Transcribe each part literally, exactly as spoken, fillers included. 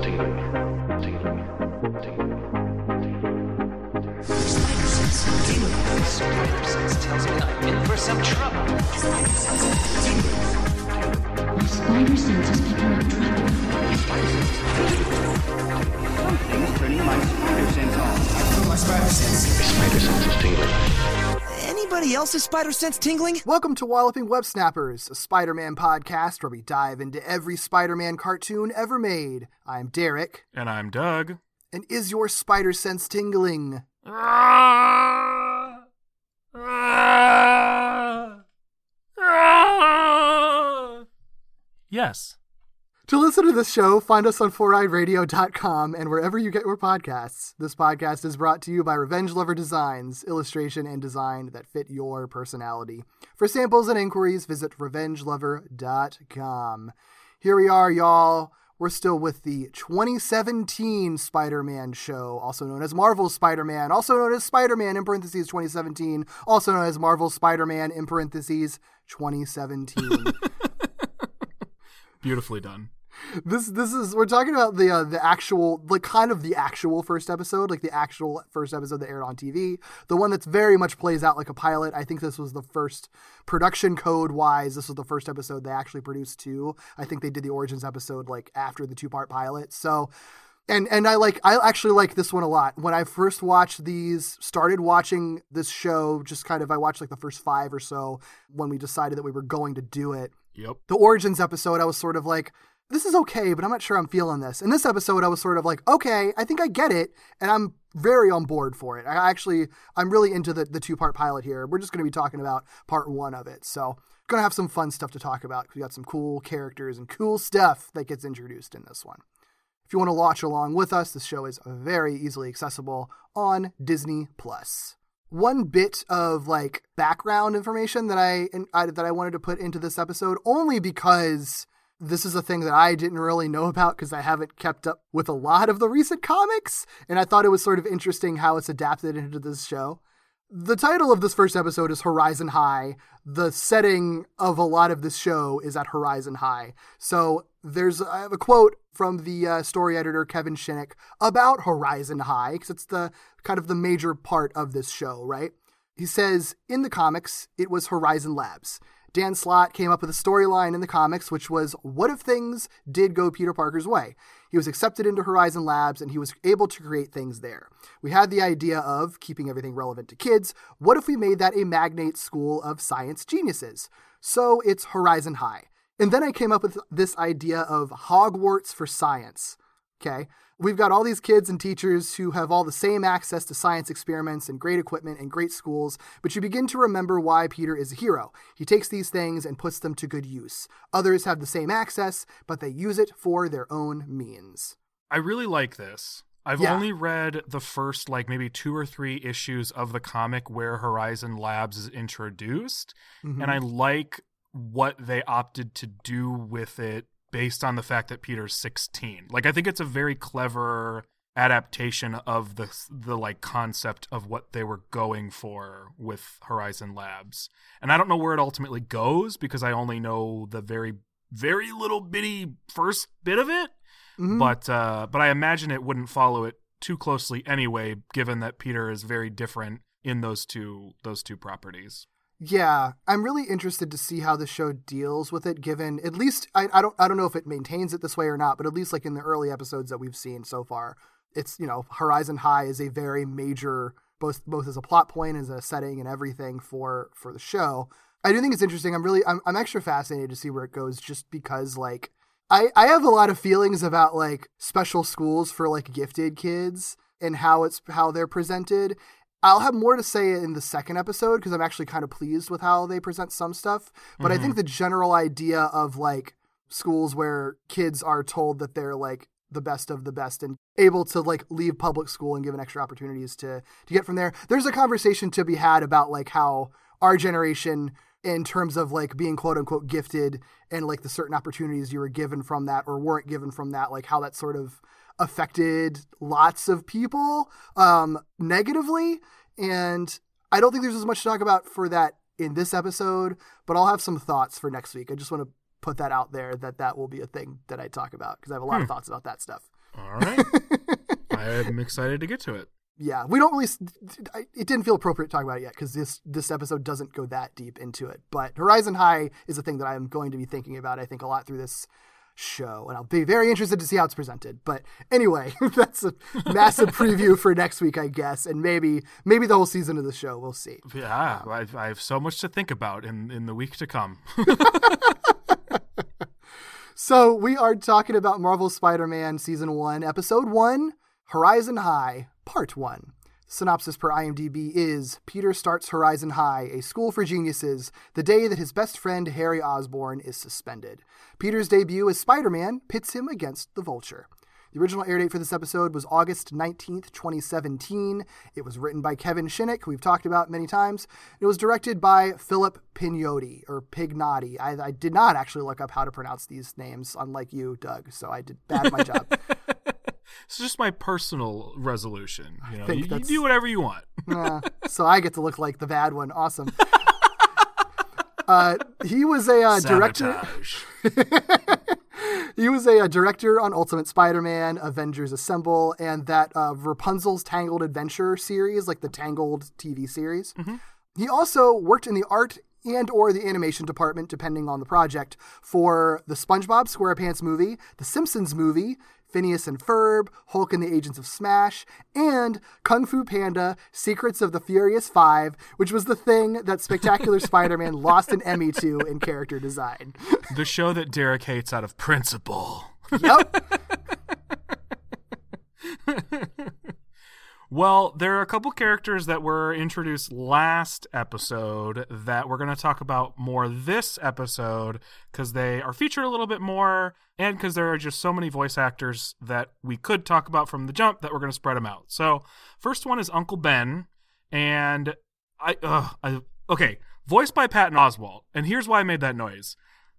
Tingling. Tingling. Tingling. Spider sense tingling. Spider sense tells me I'm in for some trouble. Spider sense tingling. My spider sense is picking up trouble. My spider sense tingling. Something's turning my spider sense on. I feel my spider sense. My spider sense is tingling. Anybody else's spider sense tingling? Welcome to Walloping Web Snappers, a Spider-Man podcast where we dive into every Spider-Man cartoon ever made. I'm Derek. And I'm Doug. And is your spider sense tingling? Yes. To listen to this show, find us on four eyed radio dot com and wherever you get your podcasts. This podcast is brought to you by Revenge Lover Designs, illustration and design that fit your personality. For samples and inquiries, visit revenge lover dot com. Here we are, y'all. We're still with the twenty seventeen Spider-Man show, also known as Marvel's Spider-Man, also known as Spider-Man in parentheses twenty seventeen, also known as Marvel's Spider-Man in parentheses twenty seventeen. Beautifully done. This this is we're talking about the uh, the actual like kind of the actual first episode, like the actual first episode that aired on T V, the one that's very much plays out like a pilot. I think this was the first production code wise. This was the first episode they actually produced too. I think they did the Origins episode like after the two part pilot. So, and and I like I actually like this one a lot. When I first watched these, started watching this show, just kind of I watched like the first five or so when we decided that we were going to do it. Yep. The Origins episode, I was sort of like, this is okay, but I'm not sure I'm feeling this. In this episode, I was sort of like, okay, I think I get it, and I'm very on board for it. I actually, I'm really into the, the two-part pilot here. We're just going to be talking about part one of it, so going to have some fun stuff to talk about. We got some cool characters and cool stuff that gets introduced in this one. If you want to watch along with us, this show is very easily accessible on Disney plus. One bit of like background information that I, I that I wanted to put into this episode, only because this is a thing that I didn't really know about because I haven't kept up with a lot of the recent comics, and I thought it was sort of interesting how it's adapted into this show. The title of this first episode is Horizon High. The setting of a lot of this show is at Horizon High. So there's I have a quote from the uh, story editor, Kevin Shinnick, about Horizon High, because it's the kind of the major part of this show, right? He says, in the comics, it was Horizon Labs. Dan Slott came up with a storyline in the comics, which was, what if things did go Peter Parker's way? He was accepted into Horizon Labs, and he was able to create things there. We had the idea of, keeping everything relevant to kids, what if we made that a magnate school of science geniuses? So it's Horizon High. And then I came up with this idea of Hogwarts for science, okay? We've got all these kids and teachers who have all the same access to science experiments and great equipment and great schools, but you begin to remember why Peter is a hero. He takes these things and puts them to good use. Others have the same access, but they use it for their own means. I really like this. I've yeah. only read the first, like, maybe two or three issues of the comic where Horizon Labs is introduced, mm-hmm. and I like what they opted to do with it based on the fact that Peter's sixteen. Like, I think it's a very clever adaptation of the, the like, concept of what they were going for with Horizon Labs. And I don't know where it ultimately goes, because I only know the very, very little bitty first bit of it. Mm-hmm. But, uh, but I imagine it wouldn't follow it too closely anyway, given that Peter is very different in those two those two properties. Yeah, I'm really interested to see how the show deals with it, given at least I, I don't I don't know if it maintains it this way or not, but at least like in the early episodes that we've seen so far, it's, you know, Horizon High is a very major, both both as a plot point, as a setting and everything for for the show. I do think it's interesting. I'm really I'm I'm extra fascinated to see where it goes, just because like I, I have a lot of feelings about like special schools for like gifted kids and how it's how they're presented. I'll have more to say in the second episode because I'm actually kind of pleased with how they present some stuff. But mm-hmm. I think the general idea of like schools where kids are told that they're like the best of the best and able to like leave public school and given extra opportunities to to get from there. There's a conversation to be had about like how our generation, in terms of like being quote unquote gifted and like the certain opportunities you were given from that or weren't given from that, like how that sort of affected lots of people um, negatively. And I don't think there's as much to talk about for that in this episode, but I'll have some thoughts for next week. I just want to put that out there that that will be a thing that I talk about because I have a lot hmm. of thoughts about that stuff. All right. I'm excited to get to it. Yeah, we don't really – it didn't feel appropriate to talk about it yet because this, this episode doesn't go that deep into it. But Horizon High is a thing that I'm going to be thinking about, I think, a lot through this show. And I'll be very interested to see how it's presented. But anyway, that's a massive preview for next week, I guess, and maybe maybe the whole season of the show. We'll see. Yeah, um, I've, I have so much to think about in, in the week to come. So we are talking about Marvel's Spider-Man Season one, Episode one, Horizon High. Part one. Synopsis per IMDb is, Peter starts Horizon High, a school for geniuses, the day that his best friend Harry Osborn is suspended. Peter's debut as Spider-Man pits him against the Vulture. The original air date for this episode was August nineteenth, twenty seventeen. It was written by Kevin Shinnick, who we've talked about many times. It was directed by Philip Pignotti, or Pignotti. I, I did not actually look up how to pronounce these names, unlike you, Doug, so I did bad at my job. It's just my personal resolution. You know, you, you do whatever you want. uh, so I get to look like the bad one. Awesome. Uh, he was a uh, director. He was a, a director on Ultimate Spider-Man, Avengers Assemble, and that uh, Rapunzel's Tangled Adventure series, like the Tangled T V series. Mm-hmm. He also worked in the art and or the animation department, depending on the project, for the SpongeBob SquarePants movie, the Simpsons movie, Phineas and Ferb, Hulk and the Agents of Smash, and Kung Fu Panda, Secrets of the Furious Five, which was the thing that Spectacular Spider-Man lost an Emmy to in character design. The show that Derek hates out of principle. Yep. Well, there are a couple characters that were introduced last episode that we're going to talk about more this episode because they are featured a little bit more and because there are just so many voice actors that we could talk about from the jump that we're going to spread them out. So first one is Uncle Ben, and I, uh, I okay, voiced by Patton Oswalt. And here's why I made that noise.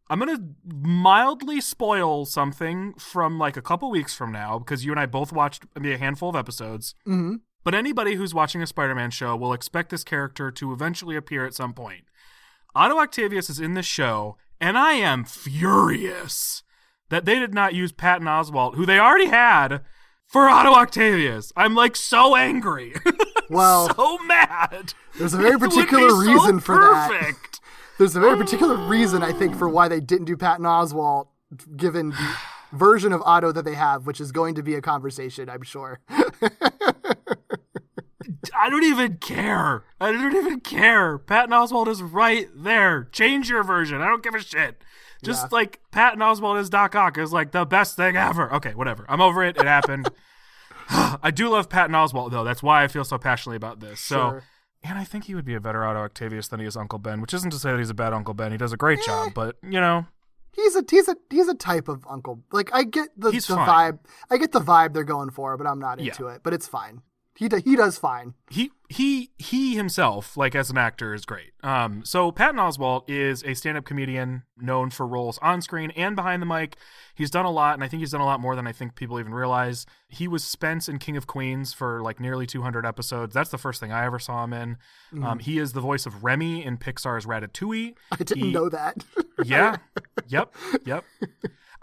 I'm going to mildly spoil something from like a couple weeks from now because you and I both watched maybe a handful of episodes. Mm-hmm. But anybody who's watching a Spider-Man show will expect this character to eventually appear at some point. Otto Octavius is in this show, and I am furious that they did not use Patton Oswalt, who they already had, for Otto Octavius. I'm like so angry. Well, so mad. There's a very particular reason so for perfect. That. There's a very particular reason, I think, for why they didn't do Patton Oswalt, given the version of Otto that they have, which is going to be a conversation, I'm sure. I don't even care. I don't even care. Patton Oswalt is right there. Change your version. I don't give a shit. Just yeah. like Patton Oswalt is Doc Ock is like the best thing ever. Okay, whatever. I'm over it. It happened. I do love Patton Oswalt, though. That's why I feel so passionately about this. Sure. So. And I think he would be a better Otto Octavius than he is Uncle Ben, which isn't to say that he's a bad Uncle Ben. He does a great eh, job, but, you know. He's a he's a, he's a type of Uncle. Like, I get the, the vibe. I get the vibe they're going for, but I'm not into yeah. it. But it's fine. He do, he does fine. He he he himself, like, as an actor, is great. Um, so Patton Oswalt is a stand-up comedian known for roles on screen and behind the mic. He's done a lot, and I think he's done a lot more than I think people even realize. He was Spence in King of Queens for, like, nearly two hundred episodes. That's the first thing I ever saw him in. Mm. Um, he is the voice of Remy in Pixar's Ratatouille. I didn't he, know that. yeah. Yep. Yep.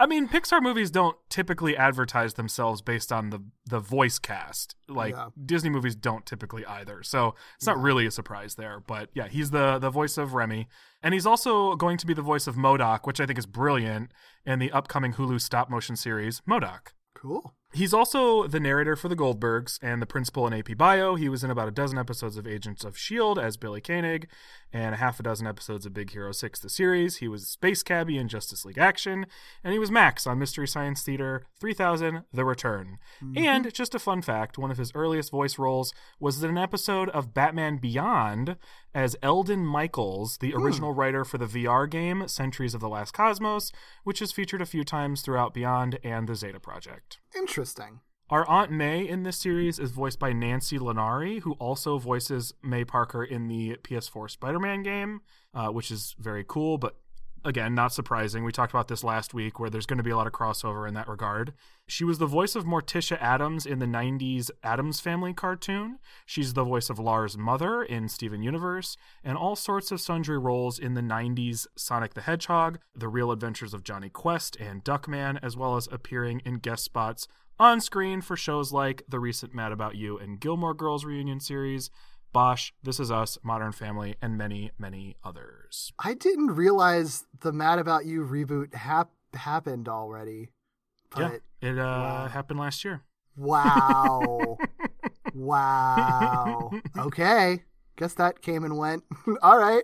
I mean, Pixar movies don't typically advertise themselves based on the, the voice cast. Like, yeah. Disney movies don't typically either. So it's not yeah. really a surprise there. But, yeah, he's the, the voice of Remy. And he's also going to be the voice of MODOK, which I think is brilliant, in the upcoming Hulu stop-motion series, MODOK. Cool. He's also the narrator for The Goldbergs and the principal in A P Bio. He was in about a dozen episodes of Agents of S H I E L D as Billy Koenig and a half a dozen episodes of Big Hero six, the series. He was Space Cabbie in Justice League Action. And he was Max on Mystery Science Theater three thousand, The Return. Mm-hmm. And just a fun fact, one of his earliest voice roles was in an episode of Batman Beyond as Eldon Michaels, the original mm. writer for the V R game Sentries of the Last Cosmos, which is featured a few times throughout Beyond and the Zeta Project. Interesting. Our Aunt May in this series is voiced by Nancy Linari, who also voices May Parker in the P S four Spider-Man game, uh, which is very cool, but again, not surprising. We talked about this last week where there's going to be a lot of crossover in that regard. She was the voice of Morticia Addams in the nineties Addams Family cartoon. She's the voice of Lars' mother in Steven Universe and all sorts of sundry roles in the nineties Sonic the Hedgehog, The Real Adventures of Johnny Quest, and Duckman, as well as appearing in guest spots on screen for shows like the recent Mad About You and Gilmore Girls reunion series, Bosch, This Is Us, Modern Family, and many, many others. I didn't realize the Mad About You reboot hap- happened already. But yeah, it uh, wow. happened last year. Wow. Wow. Okay. Guess that came and went. All right.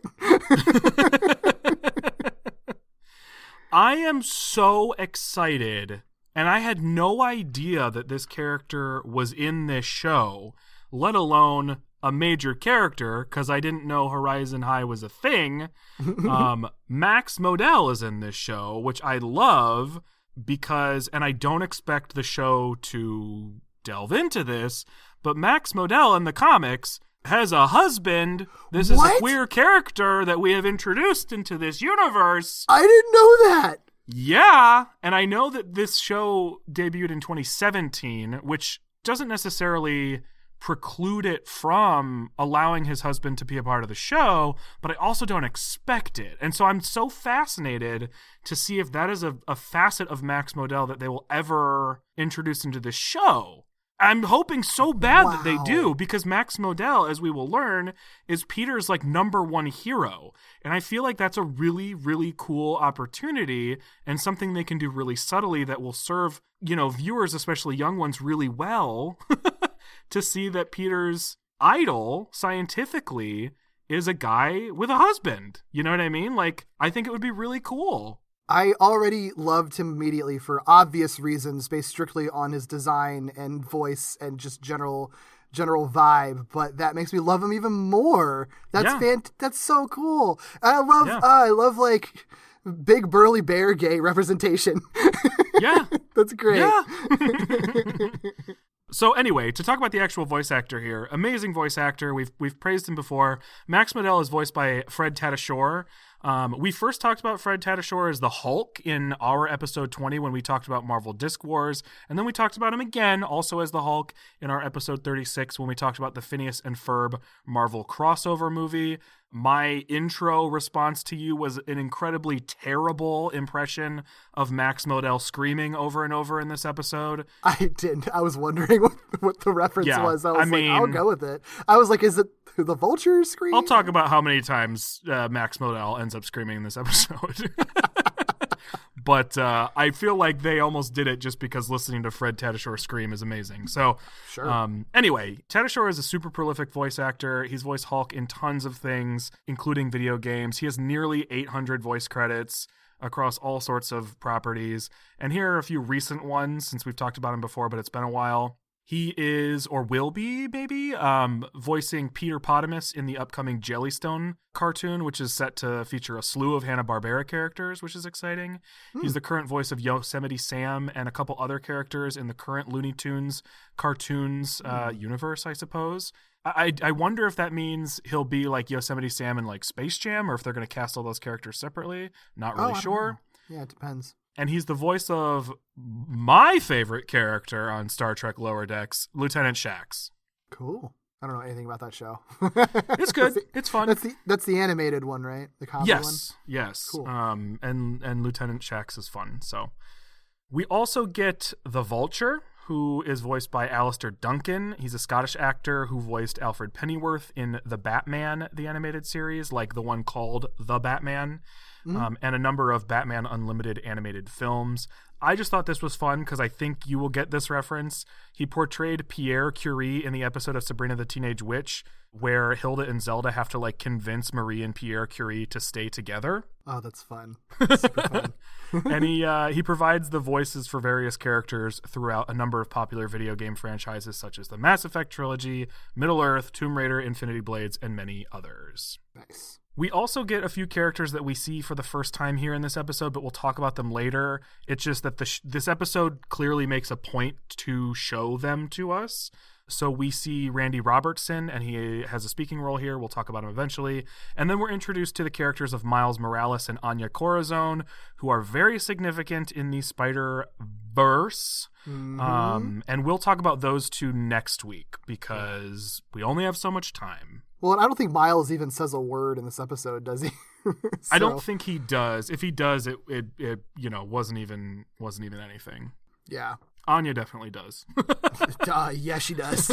I am so excited. And I had no idea that this character was in this show, let alone a major character, because I didn't know Horizon High was a thing. um, Max Modell is in this show, which I love because, and I don't expect the show to delve into this, but Max Modell in the comics has a husband. This is what? A queer character that we have introduced into this universe. I didn't know that. Yeah, and I know that this show debuted in twenty seventeen, which doesn't necessarily preclude it from allowing his husband to be a part of the show, but I also don't expect it. And so I'm so fascinated to see if that is a, a facet of Max Modell that they will ever introduce into the show. I'm hoping so bad wow. that they do, because Max Modell, as we will learn, is Peter's like number one hero. And I feel like that's a really, really cool opportunity and something they can do really subtly that will serve, you know, viewers, especially young ones, really well to see that Peter's idol scientifically is a guy with a husband. You know what I mean? Like, I think it would be really cool. I already loved him immediately for obvious reasons based strictly on his design and voice and just general general vibe, but that makes me love him even more. That's yeah. fant- that's so cool. I love yeah. uh, I love like big burly bear gay representation. Yeah. That's great. Yeah. So anyway, to talk about the actual voice actor here, amazing voice actor. We've we've praised him before. Max Modell is voiced by Fred Tatasciore. Um, we first talked about Fred Tatasciore as the Hulk in our episode twenty when we talked about Marvel Disc Wars. And then we talked about him again also as the Hulk in our episode thirty-six when we talked about the Phineas and Ferb Marvel crossover movie. My intro response to you was an incredibly terrible impression of Max Modell screaming over and over in this episode. I didn't. I was wondering what, what the reference yeah, was. I was I like, mean, I'll go with it. I was like, is it the vulture scream? I'll talk about how many times uh, Max Modell ends up screaming in this episode. But uh, I feel like they almost did it just because listening to Fred Tatasciore scream is amazing. So sure. um, anyway, Tatasciore is a super prolific voice actor. He's voiced Hulk in tons of things, including video games. He has nearly eight hundred voice credits across all sorts of properties. And here are a few recent ones since we've talked about him before, but it's been a while. He is, or will be, maybe, um, voicing Peter Potamus in the upcoming Jellystone cartoon, which is set to feature a slew of Hanna-Barbera characters, which is exciting. Mm. He's the current voice of Yosemite Sam and a couple other characters in the current Looney Tunes cartoons mm. uh, universe, I suppose. I, I wonder if that means he'll be like Yosemite Sam in like Space Jam, or if they're going to cast all those characters separately. Not really oh, sure. Yeah, it depends. And he's the voice of my favorite character on Star Trek Lower Decks, Lieutenant Shaxx. Cool. I don't know anything about that show. It's good. The, it's fun. That's the that's the animated one, right? The comedy yes. one? Yes. Cool. Um, and, and Lieutenant Shaxx is fun. So we also get the Vulture, who is voiced by Alistair Duncan. He's a Scottish actor who voiced Alfred Pennyworth in The Batman, the animated series, like the one called The Batman. Mm-hmm. Um, and a number of Batman Unlimited animated films. I just thought this was fun because I think you will get this reference. He portrayed Pierre Curie in the episode of Sabrina the Teenage Witch where Hilda and Zelda have to, like, convince Marie and Pierre Curie to stay together. Oh, that's fun. That's super fun. And he, uh, he provides the voices for various characters throughout a number of popular video game franchises such as the Mass Effect trilogy, Middle-earth, Tomb Raider, Infinity Blades, and many others. Nice. We also get a few characters that we see for the first time here in this episode, but we'll talk about them later. It's just that the sh- this episode clearly makes a point to show them to us. So we see Randy Robertson, and he has a speaking role here. We'll talk about him eventually. And then we're introduced to the characters of Miles Morales and Anya Corazon, who are very significant in the Spider-Verse. Mm-hmm. Um, and we'll talk about those two next week because we only have so much time. Well, and I don't think Miles even says a word in this episode, does he? So. I don't think he does. If he does, it, it it you know wasn't even wasn't even anything. Yeah. Anya definitely does. uh, yeah, she does.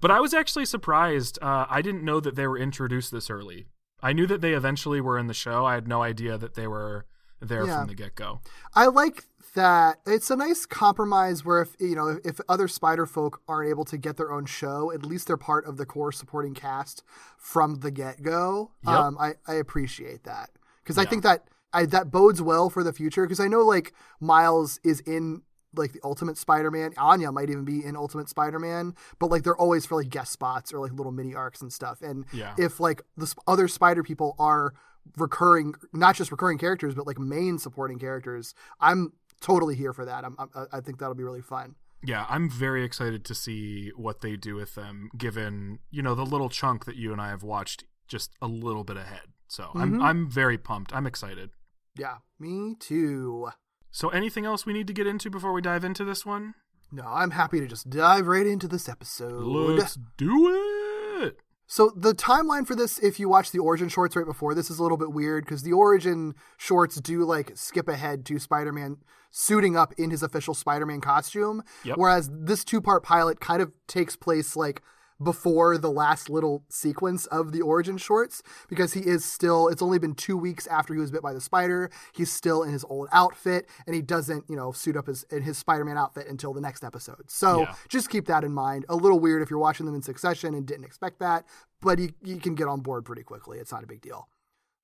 But I was actually surprised. Uh, I didn't know that they were introduced this early. I knew that they eventually were in the show. I had no idea that they were there yeah. from the get-go. I like that. It's a nice compromise where if, you know, if, if other spider folk aren't able to get their own show, at least they're part of the core supporting cast from the get-go. Yep. Um, I, I appreciate that. Because yeah. I think that... I, that bodes well for the future because I know, like, Miles is in, like, the Ultimate Spider-Man. Anya might even be in Ultimate Spider-Man, but, like, they're always for, like, guest spots or, like, little mini arcs and stuff. And yeah. if, like, the other spider people are recurring, not just recurring characters, but, like, main supporting characters, I'm totally here for that. I'm, I'm, I think that'll be really fun. Yeah, I'm very excited to see what they do with them, given, you know, the little chunk that you and I have watched just a little bit ahead. So mm-hmm. I'm I'm very pumped. I'm excited. Yeah, me too. So anything else we need to get into before we dive into this one? No, I'm happy to just dive right into this episode. Let's do it! So the timeline for this, if you watch the origin shorts right before, this is a little bit weird because the origin shorts do, like, skip ahead to Spider-Man suiting up in his official Spider-Man costume, yep. whereas this two-part pilot kind of takes place, like, before the last little sequence of the origin shorts because he is still, it's only been two weeks after he was bit by the spider. He's still in his old outfit and he doesn't, you know, suit up his, in his Spider-Man outfit until the next episode. So yeah. just keep that in mind. A little weird if you're watching them in succession and didn't expect that, but you, you can get on board pretty quickly. It's not a big deal.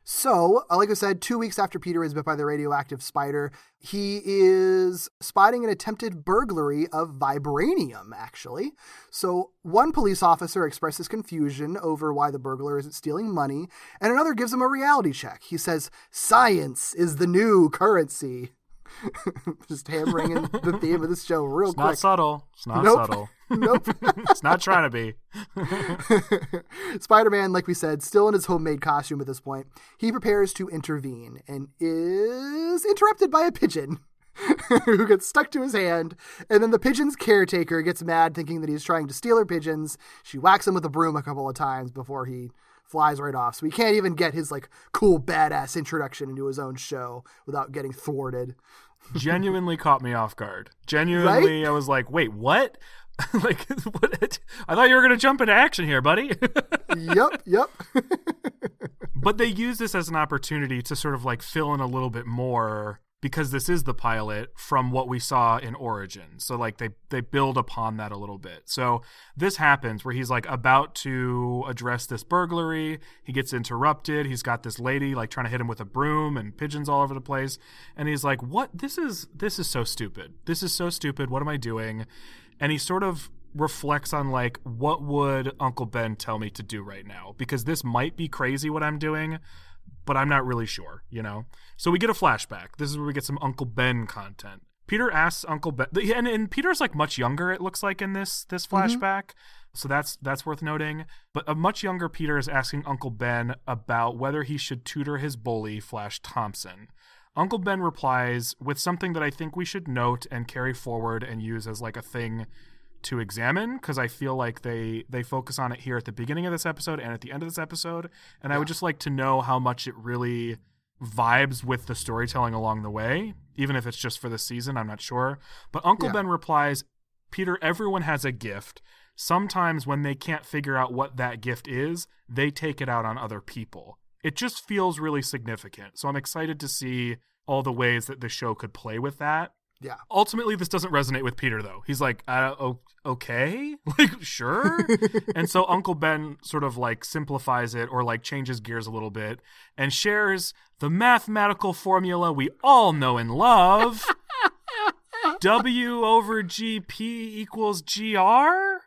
So, like I said, two weeks after Peter is bit by the radioactive spider, he is spotting an attempted burglary of vibranium, actually. So one police officer expresses confusion over why the burglar isn't stealing money, and another gives him a reality check. He says, "Science is the new currency." Just hammering in the theme of this show real it's quick. It's not subtle. It's not nope. subtle. Nope. It's not trying to be. Spider-Man, like we said, still in his homemade costume at this point. He prepares to intervene and is interrupted by a pigeon who gets stuck to his hand. And then the pigeon's caretaker gets mad thinking that he's trying to steal her pigeons. She whacks him with a broom a couple of times before he flies right off. So he can't even get his, like, cool badass introduction into his own show without getting thwarted. Genuinely caught me off guard. Genuinely, right? I was like, wait, what? Like, what? I thought you were going to jump into action here, buddy. Yep, yep. But they use this as an opportunity to sort of, like, fill in a little bit more because this is the pilot from what we saw in Origin. So, like, they, they build upon that a little bit. So this happens where he's, like, about to address this burglary. He gets interrupted. He's got this lady, like, trying to hit him with a broom and pigeons all over the place. And he's like, what? This is this is so stupid. This is so stupid. What am I doing? And he sort of reflects on, like, what would Uncle Ben tell me to do right now? Because this might be crazy what I'm doing, but I'm not really sure, you know? So we get a flashback. This is where we get some Uncle Ben content. Peter asks Uncle Ben, and, and Peter's, like, much younger, it looks like, in this this flashback. Mm-hmm. So that's that's worth noting. But a much younger Peter is asking Uncle Ben about whether he should tutor his bully, Flash Thompson. Uncle Ben replies with something that I think we should note and carry forward and use as, like, a thing to examine, because I feel like they, they focus on it here at the beginning of this episode and at the end of this episode. And yeah. I would just like to know how much it really vibes with the storytelling along the way, even if it's just for this season. I'm not sure. But Uncle yeah. Ben replies, Peter, everyone has a gift. Sometimes when they can't figure out what that gift is, they take it out on other people. It just feels really significant. So I'm excited to see all the ways that the show could play with that. Yeah. Ultimately, this doesn't resonate with Peter, though. He's like, uh, oh, okay, like, sure. And so Uncle Ben sort of like simplifies it or like changes gears a little bit and shares the mathematical formula we all know and love. W over G P equals G R.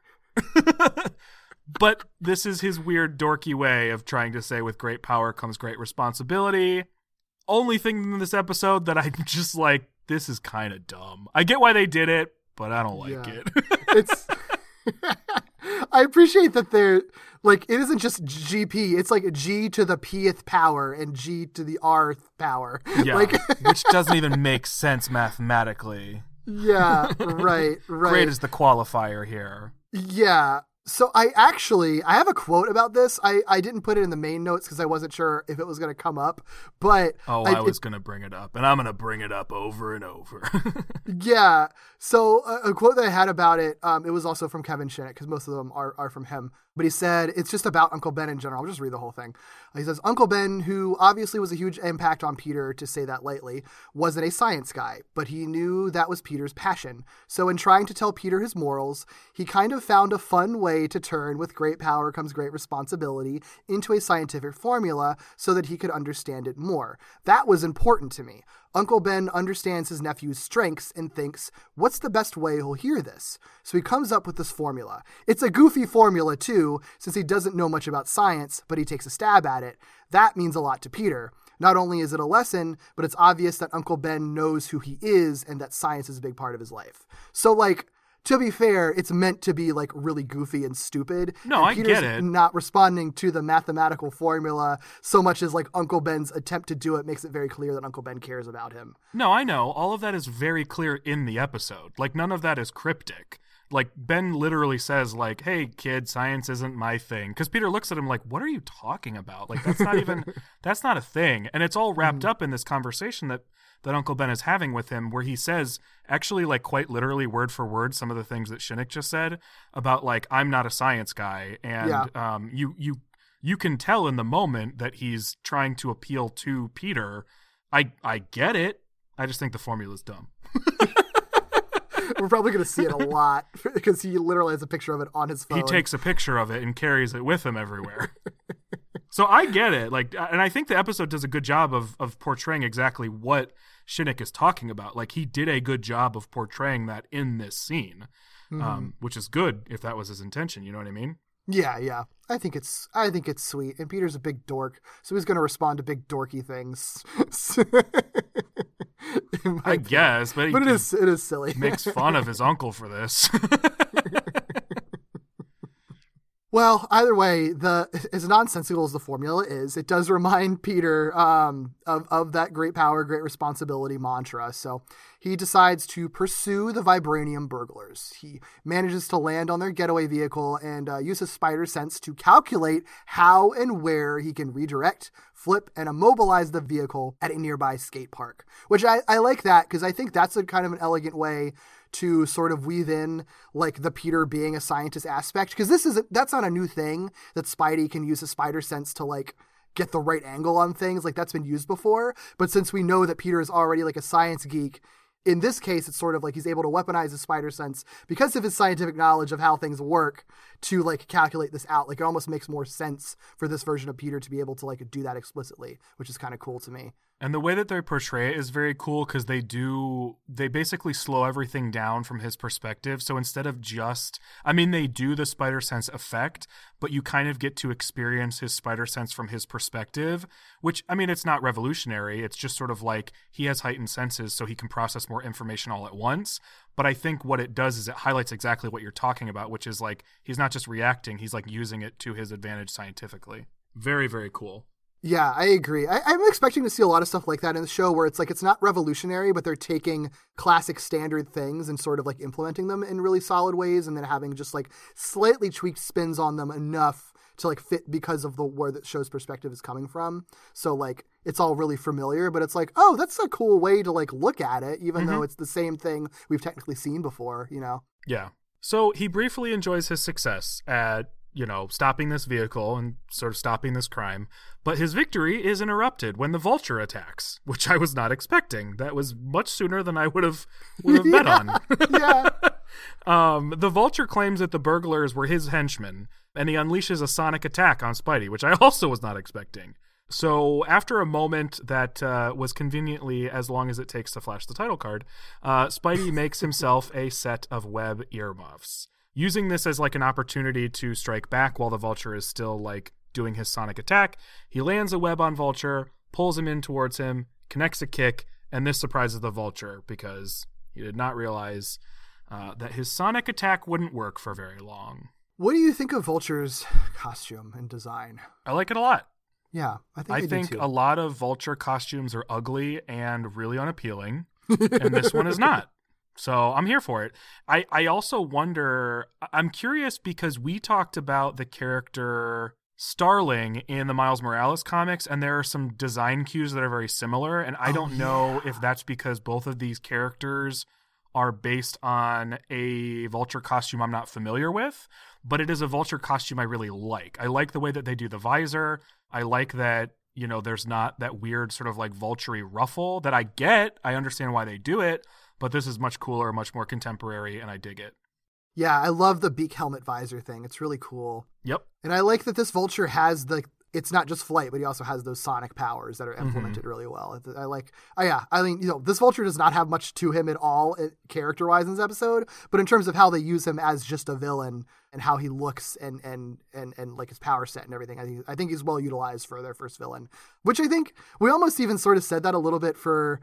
But this is his weird, dorky way of trying to say with great power comes great responsibility. Only thing in this episode that I'm just like, this is kind of dumb. I get why they did it, but I don't like yeah. it. It's. I appreciate that they're like, it isn't just G P. It's like G to the Pth power and G to the Rth power. Yeah, like, which doesn't even make sense mathematically. Yeah, right, right. Great is the qualifier here. Yeah. So I actually, I have a quote about this. I, I didn't put it in the main notes because I wasn't sure if it was going to come up. But Oh, I, I was going to bring it up. And I'm going to bring it up over and over. Yeah. So a, a quote that I had about it, um, it was also from Kevin Shinnick because most of them are, are from him. But he said, it's just about Uncle Ben in general. I'll just read the whole thing. He says, Uncle Ben, who obviously was a huge impact on Peter, to say that lightly, wasn't a science guy, but he knew that was Peter's passion. So in trying to tell Peter his morals, he kind of found a fun way to turn with great power comes great responsibility into a scientific formula so that he could understand it more. That was important to me. Uncle Ben understands his nephew's strengths and thinks, what's the best way he'll hear this? So he comes up with this formula. It's a goofy formula, too, since he doesn't know much about science, but he takes a stab at it. That means a lot to Peter. Not only is it a lesson, but it's obvious that Uncle Ben knows who he is and that science is a big part of his life. So, like, to be fair, it's meant to be, like, really goofy and stupid. No, and I get it. Peter's not responding to the mathematical formula so much as, like, Uncle Ben's attempt to do it makes it very clear that Uncle Ben cares about him. No, I know. All of that is very clear in the episode. Like, none of that is cryptic. Like, Ben literally says, like, hey, kid, science isn't my thing. Because Peter looks at him like, what are you talking about? Like, that's not even – that's not a thing. And it's all wrapped mm. up in this conversation that – that Uncle Ben is having with him, where he says, actually, like, quite literally word for word, some of the things that Shinnick just said about, like, I'm not a science guy. And yeah. um, you you you can tell in the moment that he's trying to appeal to Peter. I, I get it. I just think the formula's dumb. We're probably going to see it a lot because he literally has a picture of it on his phone. He takes a picture of it and carries it with him everywhere. So I get it. Like, and I think the episode does a good job of of portraying exactly what Shinnick is talking about. Like, he did a good job of portraying that in this scene, mm-hmm. um, which is good if that was his intention. You know what I mean? Yeah, yeah. I think it's I think it's sweet. And Peter's a big dork, so he's going to respond to big dorky things. I guess, but, but it is it is silly. Makes fun of his uncle for this. Well, either way, the as nonsensical as the formula is, it does remind Peter um, of, of that great power, great responsibility mantra. So he decides to pursue the vibranium burglars. He manages to land on their getaway vehicle and uh, uses spider sense to calculate how and where he can redirect, flip, and immobilize the vehicle at a nearby skate park, which I, I like that because I think that's a kind of an elegant way to sort of weave in, like, the Peter being a scientist aspect. Because this isn't, that's not a new thing that Spidey can use his spider sense to, like, get the right angle on things. Like, that's been used before. But since we know that Peter is already, like, a science geek, in this case, it's sort of like he's able to weaponize his spider sense because of his scientific knowledge of how things work to, like, calculate this out. Like, it almost makes more sense for this version of Peter to be able to, like, do that explicitly, which is kind of cool to me. And the way that they portray it is very cool because they do – they basically slow everything down from his perspective. So instead of just – I mean, they do the spider sense effect, but you kind of get to experience his spider sense from his perspective, which, I mean, it's not revolutionary. It's just sort of like he has heightened senses so he can process more information all at once. But I think what it does is it highlights exactly what you're talking about, which is like he's not just reacting. He's like using it to his advantage scientifically. Very, very cool. Yeah, I agree. I, I'm expecting to see a lot of stuff like that in the show where it's like it's not revolutionary, but they're taking classic standard things and sort of like implementing them in really solid ways and then having just like slightly tweaked spins on them enough to like fit because of the where the show's perspective is coming from. So like it's all really familiar, but it's like, oh, that's a cool way to like look at it, even mm-hmm. though it's the same thing we've technically seen before, you know? Yeah. So he briefly enjoys his success at you know, stopping this vehicle and sort of stopping this crime. But his victory is interrupted when the Vulture attacks, which I was not expecting. That was much sooner than I would have would have bet on. Yeah. Um, the Vulture claims that the burglars were his henchmen, and he unleashes a sonic attack on Spidey, which I also was not expecting. So after a moment that uh, was conveniently as long as it takes to flash the title card, uh, Spidey makes himself a set of web earmuffs, using this as like an opportunity to strike back while the Vulture is still like doing his sonic attack. He lands a web on Vulture, pulls him in towards him, connects a kick, and this surprises the Vulture because he did not realize uh, that his sonic attack wouldn't work for very long. What do you think of Vulture's costume and design? I like it a lot. Yeah, I think I, I think a lot of Vulture costumes are ugly and really unappealing, and this one is not. So I'm here for it. I, I also wonder, I'm curious because we talked about the character Starling in the Miles Morales comics, and there are some design cues that are very similar, and I oh, don't know yeah. if that's because both of these characters are based on a Vulture costume I'm not familiar with, but it is a Vulture costume I really like. I like the way that they do the visor. I like that, you know, there's not that weird sort of like vulture-y ruffle that I get. I understand why they do it, but this is much cooler, much more contemporary, and I dig it. Yeah, I love the beak helmet visor thing. It's really cool. Yep. And I like that this Vulture has the, it's not just flight, but he also has those sonic powers that are implemented mm-hmm. really well. I like, oh yeah, I mean, you know, this Vulture does not have much to him at all character-wise in this episode, but in terms of how they use him as just a villain and how he looks and, and, and, and like his power set and everything, I think, I think he's well utilized for their first villain, which I think we almost even sort of said that a little bit for,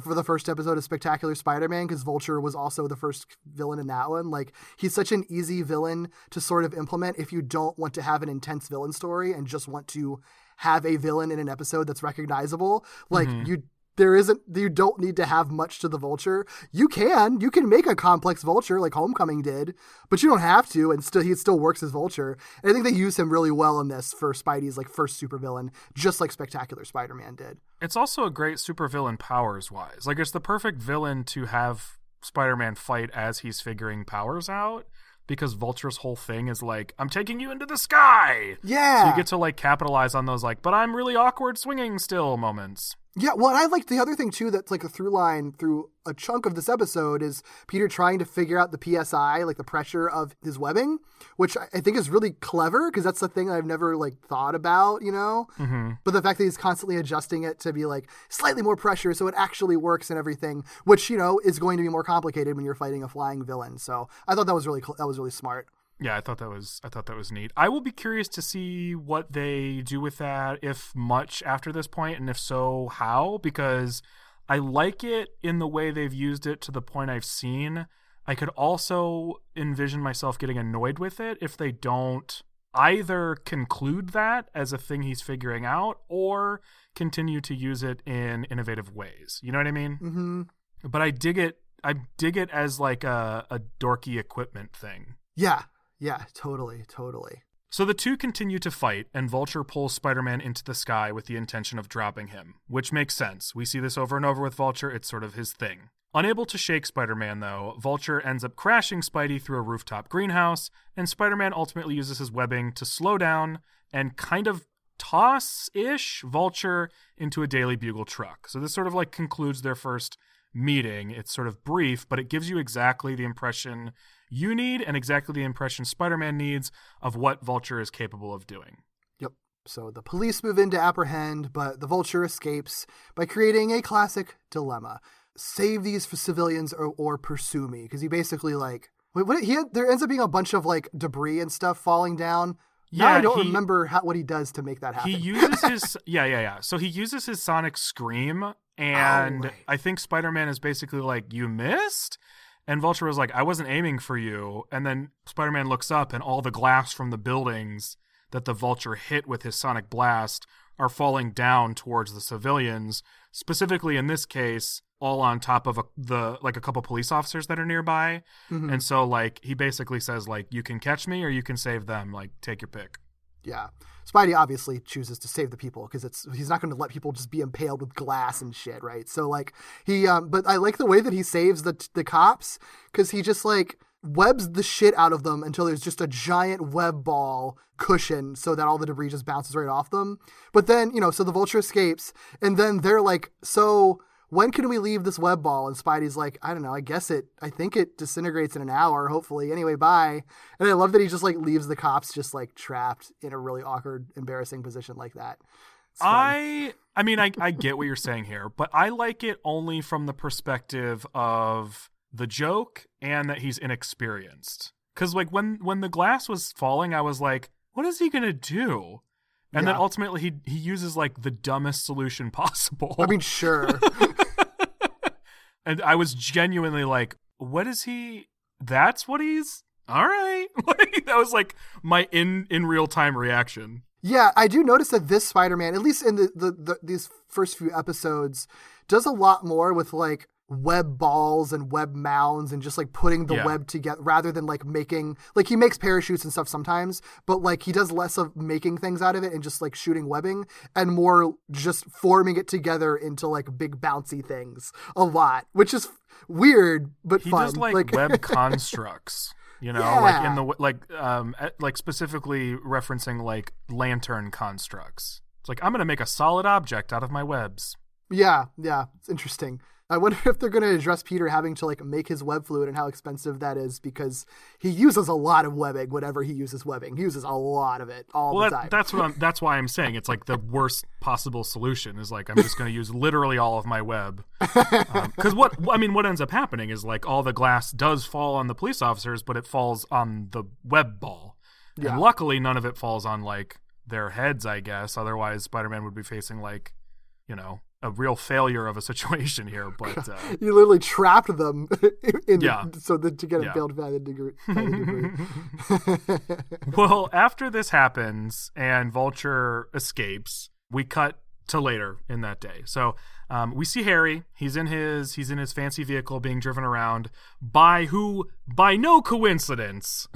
for the first episode of Spectacular Spider-Man, because Vulture was also the first villain in that one. Like, he's such an easy villain to sort of implement if you don't want to have an intense villain story and just want to have a villain in an episode that's recognizable. Like, mm-hmm. you there isn't you don't need to have much to the Vulture. You can you can make a complex Vulture like Homecoming did, but you don't have to, and still he still works as Vulture. And I think they use him really well in this for Spidey's like first supervillain, just like Spectacular Spider-Man did. It's also a great supervillain powers wise. Like, it's the perfect villain to have Spider-Man fight as he's figuring powers out, because Vulture's whole thing is like, I'm taking you into the sky. Yeah. So you get to like capitalize on those like, but I'm really awkward swinging still moments. Yeah, well, and I like the other thing, too, that's like a through line through a chunk of this episode is Peter trying to figure out the P S I, like the pressure of his webbing, which I think is really clever because that's the thing that I've never like thought about, you know, mm-hmm. but the fact that he's constantly adjusting it to be like slightly more pressure so it actually works and everything, which, you know, is going to be more complicated when you're fighting a flying villain. So I thought that was really cl- that was really smart. Yeah, I thought that was I thought that was neat. I will be curious to see what they do with that, if much after this point, and if so, how, because I like it in the way they've used it to the point I've seen. I could also envision myself getting annoyed with it if they don't either conclude that as a thing he's figuring out or continue to use it in innovative ways. You know what I mean? Mm-hmm. But I dig it. I dig it as like a, a dorky equipment thing. Yeah. Yeah, totally, totally. So the two continue to fight, and Vulture pulls Spider-Man into the sky with the intention of dropping him, which makes sense. We see this over and over with Vulture. It's sort of his thing. Unable to shake Spider-Man, though, Vulture ends up crashing Spidey through a rooftop greenhouse, and Spider-Man ultimately uses his webbing to slow down and kind of toss-ish Vulture into a Daily Bugle truck. So this sort of like concludes their first meeting. It's sort of brief, but it gives you exactly the impression you need and exactly the impression Spider-Man needs of what Vulture is capable of doing. Yep. So the police move in to apprehend, but the Vulture escapes by creating a classic dilemma. Save these for civilians or, or pursue me. Because he basically like, wait, what, he had, there ends up being a bunch of like debris and stuff falling down. Yeah, now I don't he, remember how, what he does to make that happen. He uses his, yeah, yeah, yeah. So he uses his sonic scream, and oh, right. I think Spider-Man is basically like, you missed? And Vulture was like, I wasn't aiming for you. And then Spider-Man looks up, and all the glass from the buildings that the Vulture hit with his sonic blast are falling down towards the civilians, specifically in this case, all on top of a, the like a couple police officers that are nearby. Mm-hmm. And so like he basically says, like, you can catch me or you can save them. Like, take your pick. Yeah. Spidey obviously chooses to save the people because it's he's not going to let people just be impaled with glass and shit, right? So, like, he – um but I like the way that he saves the the cops because he just, like – webs the shit out of them until there's just a giant web ball cushion so that all the debris just bounces right off them. But then, you know, so the Vulture escapes, and then they're like, so when can we leave this web ball? And Spidey's like, I don't know, I guess it, I think it disintegrates in an hour, hopefully. Anyway, bye. And I love that he just, like, leaves the cops just, like, trapped in a really awkward, embarrassing position like that. I, I mean, I, I get what you're saying here, but I like it only from the perspective of the joke and that he's inexperienced. Because, like, when, when the glass was falling, I was like, what is he going to do? And yeah. then ultimately he he uses, like, the dumbest solution possible. I mean, sure. And I was genuinely like, what is he? That's what he's? All right. Like, that was, like, my in, in real-time reaction. Yeah, I do notice that this Spider-Man, at least in the, the, the these first few episodes, does a lot more with, like, web balls and web mounds and just, like, putting the yeah. web together rather than, like, making, like, he makes parachutes and stuff sometimes, but, like, he does less of making things out of it and just, like, shooting webbing and more just forming it together into, like, big bouncy things a lot, which is weird but he fun. Does like, like web constructs, you know, yeah. like in the like um like specifically referencing, like, lantern constructs. It's like, I'm gonna make a solid object out of my webs. Yeah, yeah, it's interesting. I wonder if they're going to address Peter having to, like, make his web fluid and how expensive that is, because he uses a lot of webbing whenever he uses webbing. He uses a lot of it all well, the that, time. That's what I'm, that's why I'm saying it's, like, the worst possible solution is, like, I'm just going to use literally all of my web. Because um, what I mean, what ends up happening is, like, all the glass does fall on the police officers, but it falls on the web ball. Yeah. And luckily, none of it falls on, like, their heads, I guess. Otherwise, Spider-Man would be facing, like, you know, a real failure of a situation here, but uh, you literally trapped them in yeah. the, so that to get yeah. it bailed by the degree. By the degree. Well, after this happens and Vulture escapes, we cut to later in that day. So um, we see Harry. He's in his he's in his fancy vehicle being driven around by who, by no coincidence,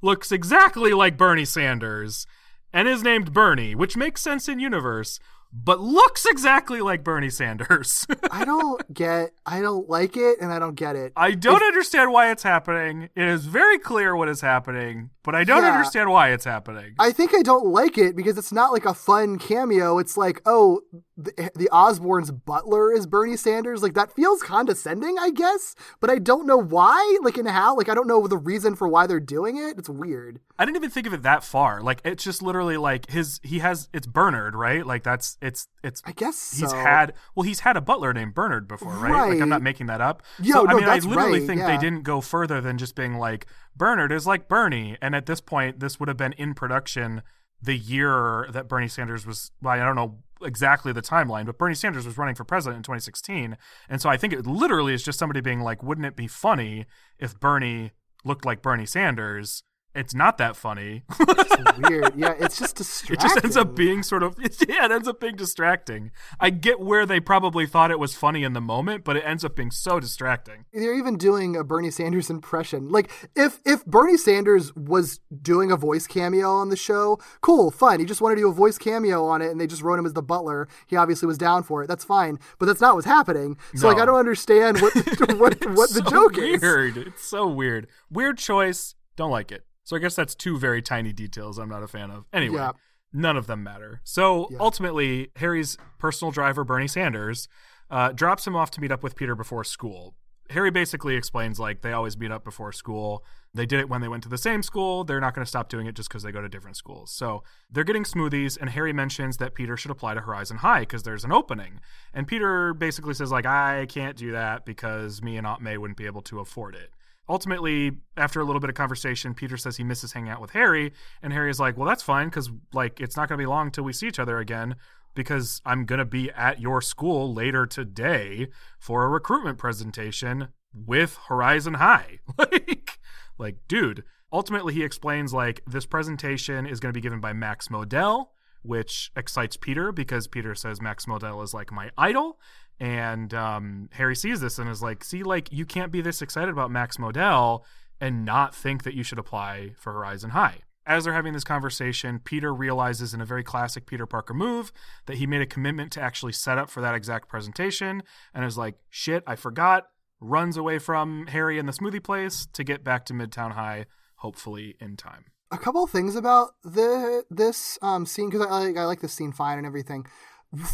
looks exactly like Bernie Sanders and is named Bernie, which makes sense in universe. But looks exactly like Bernie Sanders. I don't get, I don't like it, and I don't get it. I don't if, understand why it's happening. It is very clear what is happening, but I don't yeah, understand why it's happening. I think I don't like it because it's not like a fun cameo. It's like, oh, the, the Osborn's butler is Bernie Sanders. Like, that feels condescending, I guess, but I don't know why, like, and how. Like, I don't know the reason for why they're doing it. It's weird. I didn't even think of it that far. Like, it's just literally like his, he has, it's Bernard, right? Like, that's, It's it's I guess so. He's had well he's had a butler named Bernard before, right? right. Like, I'm not making that up. Yo, so no, I mean, I literally right, think yeah. they didn't go further than just being like, Bernard is like Bernie, and at this point this would have been in production the year that Bernie Sanders was, well, I don't know exactly the timeline, but Bernie Sanders was running for president in twenty sixteen, and so I think it literally is just somebody being like, wouldn't it be funny if Bernie looked like Bernie Sanders? It's not that funny. It's weird. Yeah, it's just distracting. It just ends up being sort of, it's, yeah, it ends up being distracting. I get where they probably thought it was funny in the moment, but it ends up being so distracting. They're even doing a Bernie Sanders impression. Like, if if Bernie Sanders was doing a voice cameo on the show, cool, fine. He just wanted to do a voice cameo on it, and they just wrote him as the butler. He obviously was down for it. That's fine. But that's not what's happening. So, no. like, I don't understand what, what, what the so joke weird. Is. Weird. It's so weird. Weird choice. Don't like it. So I guess that's two very tiny details I'm not a fan of. Anyway, yeah. none of them matter. So yeah. ultimately, Harry's personal driver, Bernie Sanders, uh, drops him off to meet up with Peter before school. Harry basically explains, like, they always meet up before school. They did it when they went to the same school. They're not going to stop doing it just because they go to different schools. So they're getting smoothies, and Harry mentions that Peter should apply to Horizon High because there's an opening. And Peter basically says, like, I can't do that because me and Aunt May wouldn't be able to afford it. Ultimately, after a little bit of conversation, Peter says he misses hanging out with Harry, and Harry's like, well, that's fine because, like, it's not going to be long till we see each other again because I'm going to be at your school later today for a recruitment presentation with Horizon High. like, like, dude. Ultimately, he explains, like, this presentation is going to be given by Max Modell, which excites Peter because Peter says Max Modell is, like, my idol. And um, Harry sees this and is like, see, like, you can't be this excited about Max Modell and not think that you should apply for Horizon High. As they're having this conversation, Peter realizes in a very classic Peter Parker move that he made a commitment to actually set up for that exact presentation and is like, shit, I forgot. runs away from Harry in the smoothie place to get back to Midtown High, hopefully in time. A couple of things about the this um, scene, because I, I, I like this scene fine and everything.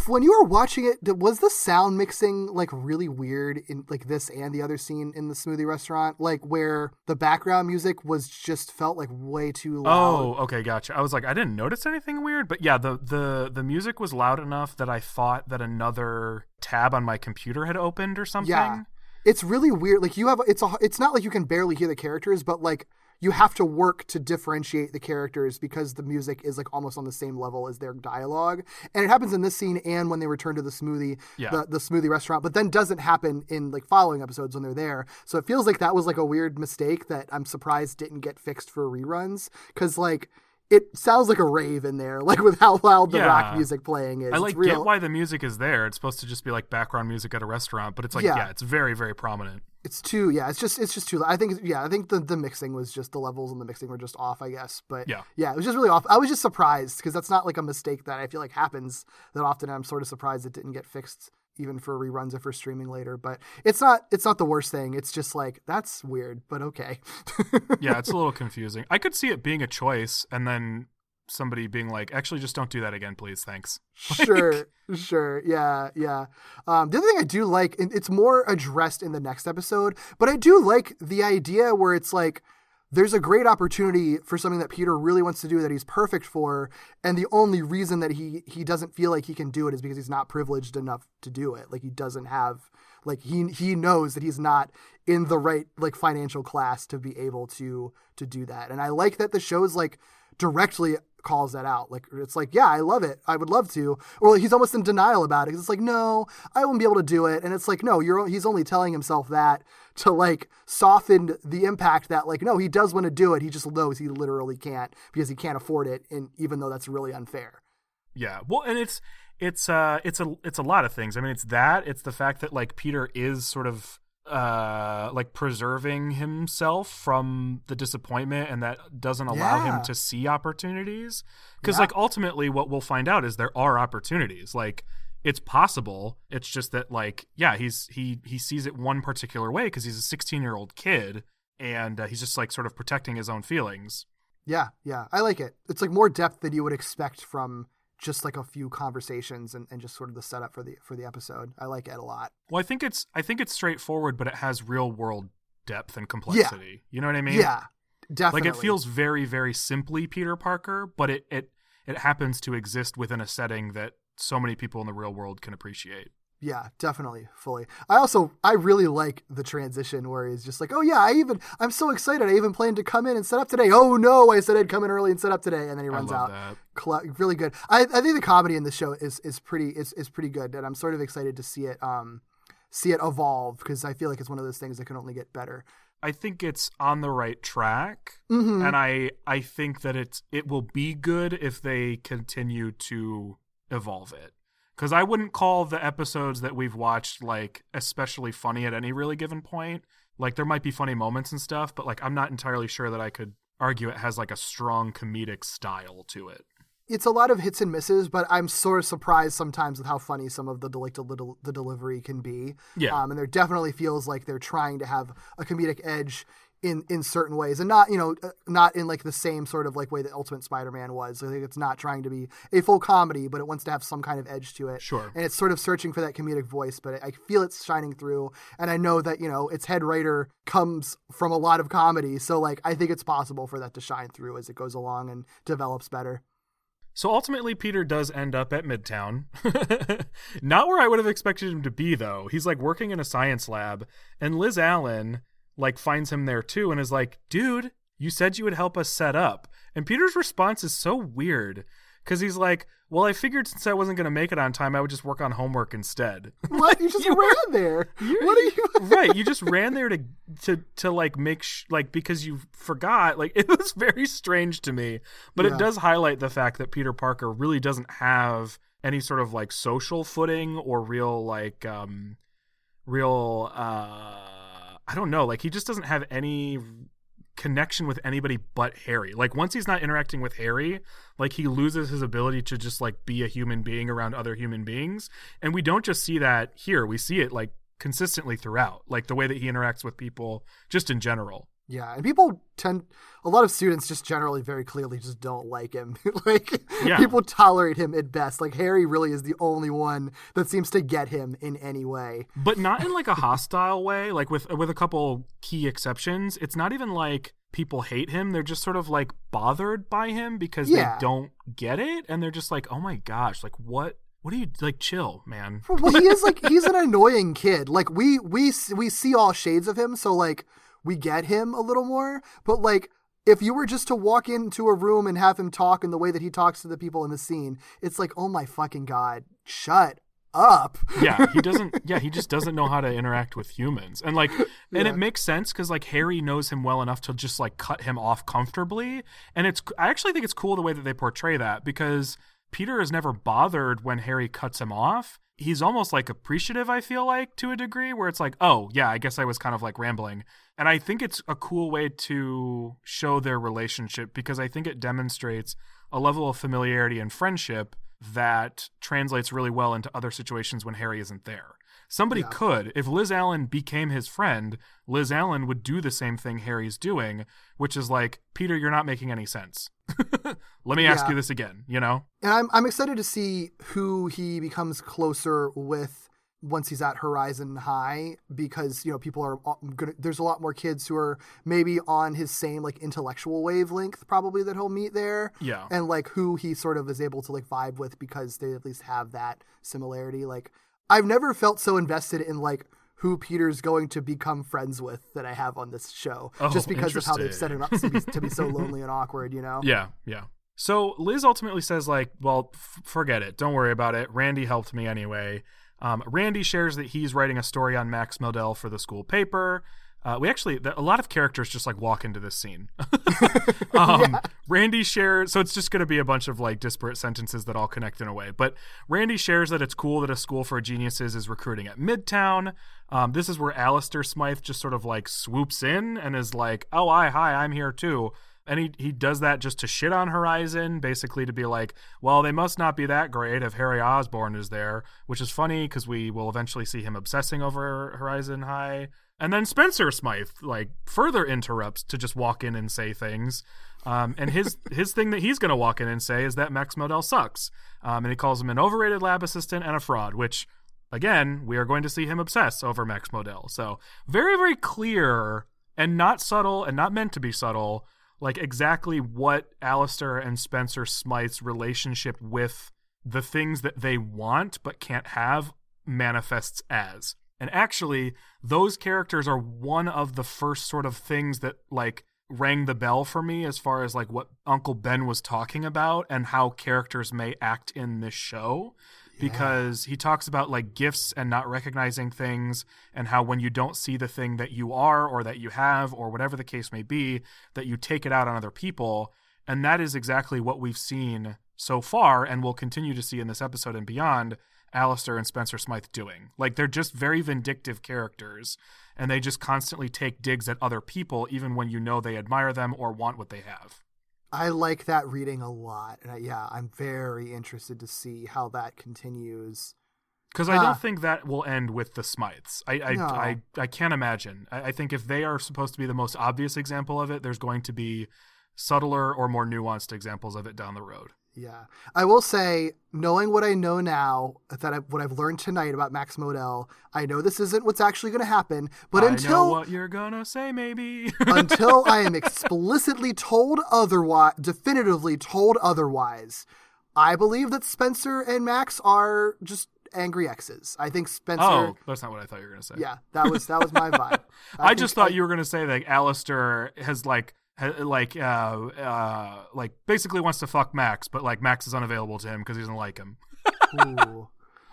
When you were watching it, was the sound mixing like really weird in like this and the other scene in the smoothie restaurant, like where the background music was just felt like way too loud? Oh, okay, gotcha. I was like, I didn't notice anything weird, but yeah, the the the music was loud enough that I thought that another tab on my computer had opened or something. Yeah, it's really weird. Like you have, it's a, it's not like you can barely hear the characters, but like. You have to work to differentiate the characters because the music is like almost on the same level as their dialogue. And it happens in this scene and when they return to the smoothie, yeah. the, the smoothie restaurant, but then doesn't happen in like following episodes when they're there. So it feels like that was like a weird mistake that I'm surprised didn't get fixed for reruns. Cause like it sounds like a rave in there, like with how loud the yeah. rock music playing is. I like it's real. Get why the music is there. It's supposed to just be like background music at a restaurant, but it's like, yeah, yeah it's very, very prominent. It's too, yeah, it's just, it's just too, I think, yeah, I think the, the mixing was just, the levels and the mixing were just off, I guess. But yeah, yeah it was just really off. I was just surprised because that's not like a mistake that I feel like happens that often. I'm sort of surprised it didn't get fixed even for reruns if we're streaming later, but it's not, it's not the worst thing. It's just like, that's weird, but okay. Yeah, it's a little confusing. I could see it being a choice and then somebody being like, actually just don't do that again, please. Thanks. Sure. Sure. Yeah. Yeah. Um, the other thing I do like, and it's more addressed in the next episode, but I do like the idea where it's like, there's a great opportunity for something that Peter really wants to do that he's perfect for. And the only reason that he, he doesn't feel like he can do it is because he's not privileged enough to do it. Like he doesn't have, like he, he knows that he's not in the right, like financial class to be able to, to do that. And I like that the show's like directly calls that out. Like it's like, yeah, I love it, I would love to, or like, he's almost in denial about it. It's like, no, I won't be able to do it. And it's like, no, you're he's only telling himself that to like soften the impact that like, no, he does want to do it, he just knows he literally can't because he can't afford it, and even though that's really unfair. Yeah, well, and it's it's uh it's a it's a lot of things. I mean, it's that, it's the fact that like Peter is sort of Uh, like preserving himself from the disappointment, and that doesn't allow yeah. him to see opportunities. Because yeah. like ultimately what we'll find out is there are opportunities. Like it's possible. It's just that like, yeah, he's he he sees it one particular way because he's a sixteen-year-old kid, and uh, he's just like sort of protecting his own feelings. Yeah, yeah. I like it. It's like more depth than you would expect from just like a few conversations and, and just sort of the setup for the for the episode. I like it a lot. Well, I think it's I think it's straightforward, but it has real world depth and complexity. Yeah. You know what I mean? Yeah, definitely. Like it feels very, very simply Peter Parker, but it, it it happens to exist within a setting that so many people in the real world can appreciate. Yeah, definitely, fully. I also, I really like the transition where he's just like, oh yeah, I even, I'm so excited. I even planned to come in and set up today. Oh no, I said I'd come in early and set up today. And then he runs out. I love that. Really good. I, I think the comedy in this show is, is pretty, is, is pretty good. And I'm sort of excited to see it, um, see it evolve, because I feel like it's one of those things that can only get better. I think it's on the right track. Mm-hmm. And I, I think that it's, it will be good if they continue to evolve it. Because I wouldn't call the episodes that we've watched, like, especially funny at any really given point. Like, there might be funny moments and stuff, but, like, I'm not entirely sure that I could argue it has, like, a strong comedic style to it. It's a lot of hits and misses, but I'm sort of surprised sometimes with how funny some of the, like, the, the delivery can be. Yeah. Um, and there definitely feels like they're trying to have a comedic edge in in certain ways, and not, you know, not in like the same sort of like way that Ultimate Spider-Man was. I think it's not trying to be a full comedy, but it wants to have some kind of edge to it. Sure. And it's sort of searching for that comedic voice, but I feel it's shining through. And I know that, you know, its head writer comes from a lot of comedy. So like, I think it's possible for that to shine through as it goes along and develops better. So ultimately, Peter does end up at Midtown. Not where I would have expected him to be, though. He's like working in a science lab, and Liz Allen like finds him there too and is like, dude, you said you would help us set up. And Peter's response is so weird because he's like, well, I figured since I wasn't going to make it on time, I would just work on homework instead. What? You just you ran were, there. What are you? Right. You just ran there to, to, to like make sh- like, because you forgot, like it was very strange to me, but yeah. It does highlight the fact that Peter Parker really doesn't have any sort of like social footing or real, like, um, real, uh, I don't know. Like, he just doesn't have any connection with anybody but Harry. Like, once he's not interacting with Harry, like, he loses his ability to just, like, be a human being around other human beings. And we don't just see that here. We see it, like, consistently throughout, like the way that he interacts with people just in general. Yeah, and people tend, a lot of students just generally very clearly just don't like him. Like, yeah. People tolerate him at best. Like, Harry really is the only one that seems to get him in any way. But not in, like, a hostile way. Like, with with a couple key exceptions, it's not even like people hate him. They're just sort of, like, bothered by him because yeah. they don't get it. And they're just like, oh, my gosh, like, what? What are you, like, chill, man. Well, he is, like, he's an annoying kid. Like, we we we see all shades of him, so, like, we get him a little more, but, like, if you were just to walk into a room and have him talk in the way that he talks to the people in the scene, it's like, oh my fucking God, shut up. Yeah, he doesn't, yeah, he just doesn't know how to interact with humans. And, like, and yeah. it makes sense because, like, Harry knows him well enough to just, like, cut him off comfortably. And it's, I actually think it's cool the way that they portray that, because Peter is never bothered when Harry cuts him off. He's almost, like, appreciative, I feel like, to a degree, where it's like, oh, yeah, I guess I was kind of, like, rambling. And I think it's a cool way to show their relationship, because I think it demonstrates a level of familiarity and friendship that translates really well into other situations when Harry isn't there. Somebody yeah. could. If Liz Allen became his friend, Liz Allen would do the same thing Harry's doing, which is like, Peter, you're not making any sense. Let me ask yeah. you this again, you know? And I'm I'm excited to see who he becomes closer with once he's at Horizon High, because, you know, people are gonna, there's a lot more kids who are maybe on his same, like, intellectual wavelength probably that he'll meet there. Yeah. And, like, who he sort of is able to, like, vibe with because they at least have that similarity. Like, I've never felt so invested in, like, who Peter's going to become friends with that I have on this show, oh, just because of how they've set him up to be, to be so lonely and awkward, you know? Yeah, yeah. So Liz ultimately says, like, well, f- forget it. Don't worry about it. Randy helped me anyway. Um, Randy shares that he's writing a story on Max Modell for the school paper. Uh, we actually, the, a lot of characters just, like, walk into this scene. um, yeah. Randy shares, so it's just going to be a bunch of, like, disparate sentences that all connect in a way. But Randy shares that it's cool that a school for geniuses is recruiting at Midtown. Um, this is where Alistair Smythe just sort of, like, swoops in and is like, oh, I, hi, I'm here too. And he, he does that just to shit on Horizon, basically to be like, well, they must not be that great if Harry Osborn is there, which is funny because we will eventually see him obsessing over Horizon High. And then Spencer Smythe, like, further interrupts to just walk in and say things. Um, and his his thing that he's going to walk in and say is that Max Modell sucks. Um, and he calls him an overrated lab assistant and a fraud, which, again, we are going to see him obsess over Max Modell. So very, very clear and not subtle and not meant to be subtle, like, exactly what Alistair and Spencer Smythe's relationship with the things that they want but can't have manifests as. And actually, those characters are one of the first sort of things that, like, rang the bell for me as far as, like, what Uncle Ben was talking about and how characters may act in this show. Yeah. Because he talks about, like, gifts and not recognizing things, and how when you don't see the thing that you are or that you have or whatever the case may be, that you take it out on other people. And that is exactly what we've seen so far and will continue to see in this episode and beyond. Alistair and Spencer Smythe doing. Like, they're just very vindictive characters, and they just constantly take digs at other people, even when you know they admire them or want what they have. I like that reading a lot. And I, yeah, I'm very interested to see how that continues. Because huh. I don't think that will end with the Smythes. I I, no. I, I can't imagine. I, I think if they are supposed to be the most obvious example of it, there's going to be subtler or more nuanced examples of it down the road. Yeah. I will say, knowing what I know now, that I, what I've learned tonight about Max Modell, I know this isn't what's actually going to happen, but I until... know what you're going to say, maybe. Until I am explicitly told otherwise, definitively told otherwise, I believe that Spencer and Max are just angry exes. I think Spencer... Oh, that's not what I thought you were going to say. Yeah, that was that was my vibe. I, I just thought I... you were going to say that Alistair has, like... Like, uh, uh, like, basically wants to fuck Max, but, like, Max is unavailable to him because he doesn't like him. Ooh.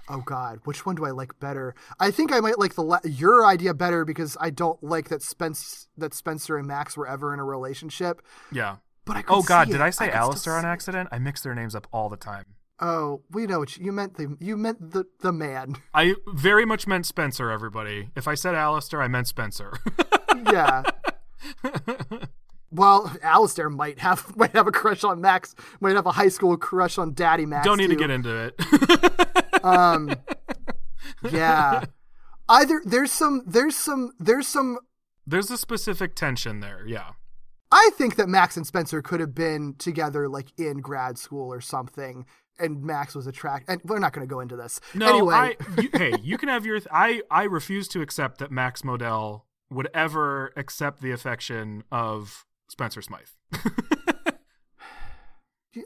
Oh God, which one do I like better? I think I might like the la- your idea better, because I don't like that Spence that Spencer and Max were ever in a relationship. Yeah, but I could oh God, see did it. I say I Alistair on accident? It. I mix their names up all the time. Oh, we know what you, you meant. The you meant the the man. I very much meant Spencer. Everybody, if I said Alistair, I meant Spencer. Yeah. Well, Alistair might have might have a crush on Max, might have a high school crush on Daddy Max. Don't need too. to get into it. um, yeah. Either there's some there's some there's some there's a specific tension there. Yeah, I think that Max and Spencer could have been together like in grad school or something, and Max was attracted. And we're not going to go into this. No, anyway, I, you, hey, you can have your. Th- I I refuse to accept that Max Modell would ever accept the affection of Spencer Smythe.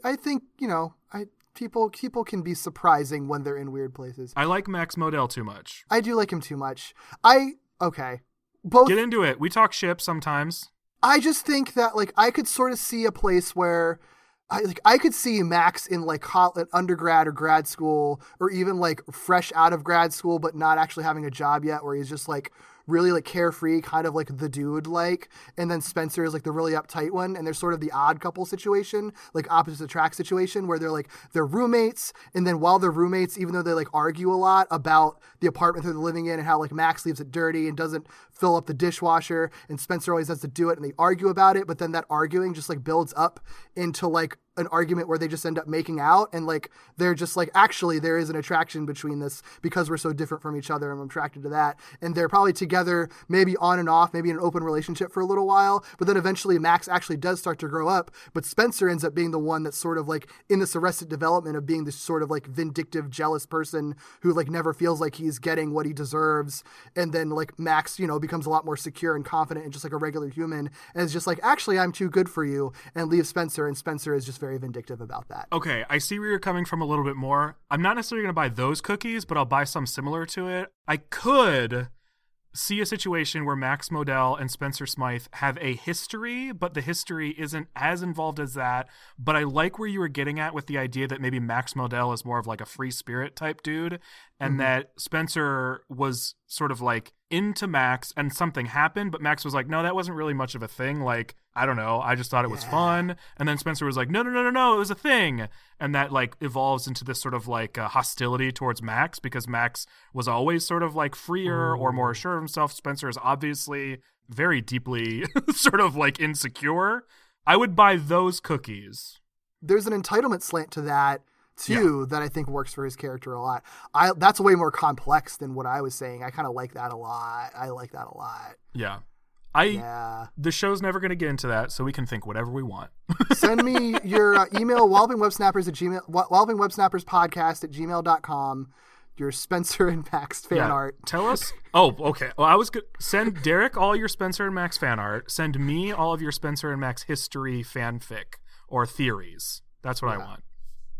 I think you know I. People people can be surprising when they're in weird places. I like Max Modell too much. I do like him too much. I okay. Both Get into it. We talk ship sometimes. I just think that like I could sort of see a place where I like I could see Max in like undergrad or grad school, or even like fresh out of grad school but not actually having a job yet, where he's just like really like carefree, kind of like the dude, like, and then Spencer is like the really uptight one, and they're sort of the odd couple situation, like opposites attract situation, where they're like they're roommates, and then while they're roommates, even though they like argue a lot about the apartment they're living in and how like Max leaves it dirty and doesn't fill up the dishwasher, and Spencer always has to do it, and they argue about it, but then that arguing just like builds up into like an argument where they just end up making out, and like they're just like, actually there is an attraction between this because we're so different from each other, and I'm attracted to that, and they're probably together maybe on and off, maybe in an open relationship for a little while, but then eventually Max actually does start to grow up, but Spencer ends up being the one that's sort of like in this Arrested Development of being this sort of like vindictive, jealous person who like never feels like he's getting what he deserves, and then like Max, you know, becomes a lot more secure and confident and just like a regular human, and is just like, actually I'm too good for you, and leaves Spencer, and Spencer is just very vindictive about that. Okay, I see where you're coming from a little bit more. I'm not necessarily going to buy those cookies, but I'll buy some similar to it. I could see a situation where Max Modell and Spencer Smythe have a history, but the history isn't as involved as that. But I like where you were getting at with the idea that maybe Max Modell is more of like a free spirit type dude, and mm-hmm. that Spencer was sort of like into Max, and something happened, but Max was like, no, that wasn't really much of a thing, like, I don't know, I just thought it yeah. was fun, and then Spencer was like, no, no, no, no, no, it was a thing, and that, like, evolves into this sort of, like, uh, hostility towards Max, because Max was always sort of, like, freer Ooh. or more assured of himself. Spencer is obviously very deeply sort of, like, insecure. I would buy those cookies. There's an entitlement slant to that, too, yeah. that I think works for his character a lot. I that's way more complex than what I was saying. I kind of like that a lot. I like that a lot. Yeah. I yeah. The show's never going to get into that, so we can think whatever we want. Send me your uh, email, wallopingwebsnappers at gmail, wallopingwebsnapperspodcast at gmail dot com, your Spencer and Max fan yeah. art. Tell us. Oh, okay. Well, I was going to send Derek all your Spencer and Max fan art. Send me all of your Spencer and Max history fanfic or theories. That's what yeah. I want.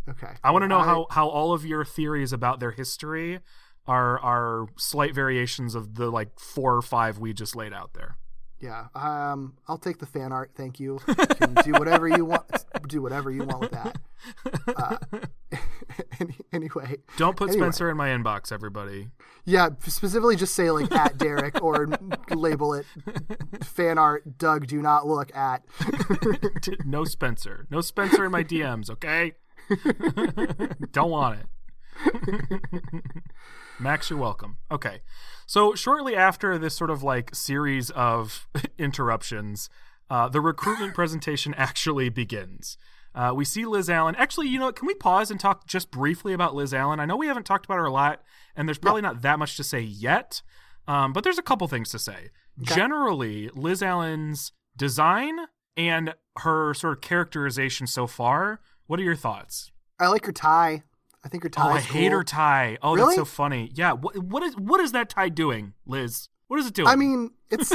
Okay. I want to know I, how, how all of your theories about their history are are slight variations of the like four or five we just laid out there. Yeah. Um, I'll take the fan art. Thank you. You can do whatever you want. Do whatever you want with that. Uh, any, anyway. Don't put anyway. Spencer in my inbox, everybody. Yeah. Specifically just say like at Derek or label it fan art. Doug, do not look at. No Spencer. No Spencer in my D Ms. Okay. Don't want it. Max, you're welcome. Okay, so shortly after this sort of like series of interruptions, uh the recruitment presentation actually begins. Uh we see Liz Allen. Actually, you know, can we pause and talk just briefly about Liz Allen? I know we haven't talked about her a lot, and there's probably yeah. not that much to say yet, um but there's a couple things to say. Okay. Generally, Liz Allen's design and her sort of characterization so far. What are your thoughts? I like her tie. I think her tie. Oh, I cool. hate her tie. Oh, really? That's so funny. Yeah. What, what is what is that tie doing, Liz? What is it doing? I mean, it's.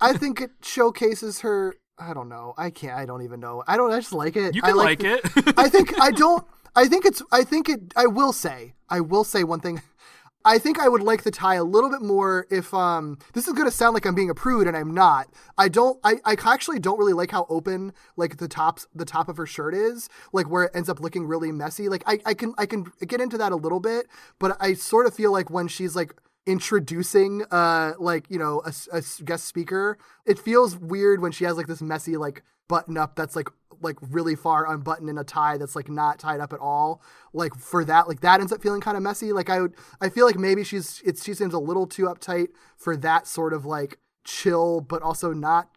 I think it showcases her. I don't know. I can't. I don't even know. I don't. I just like it. You can I like, like the, it. I think. I don't. I think it's. I think it. I will say. I will say one thing. I think I would like the tie a little bit more if um, this is going to sound like I'm being a prude, and I'm not. I don't. I, I actually don't really like how open like the tops the top of her shirt is, like where it ends up looking really messy. Like I, I can I can get into that a little bit, but I sort of feel like when she's like introducing uh like, you know, a, a guest speaker, it feels weird when she has like this messy like button up that's like like really far unbuttoned in a tie that's like not tied up at all. Like for that, like that ends up feeling kind of messy. Like I would, I feel like maybe she's, it's, she seems a little too uptight for that sort of like chill, but also not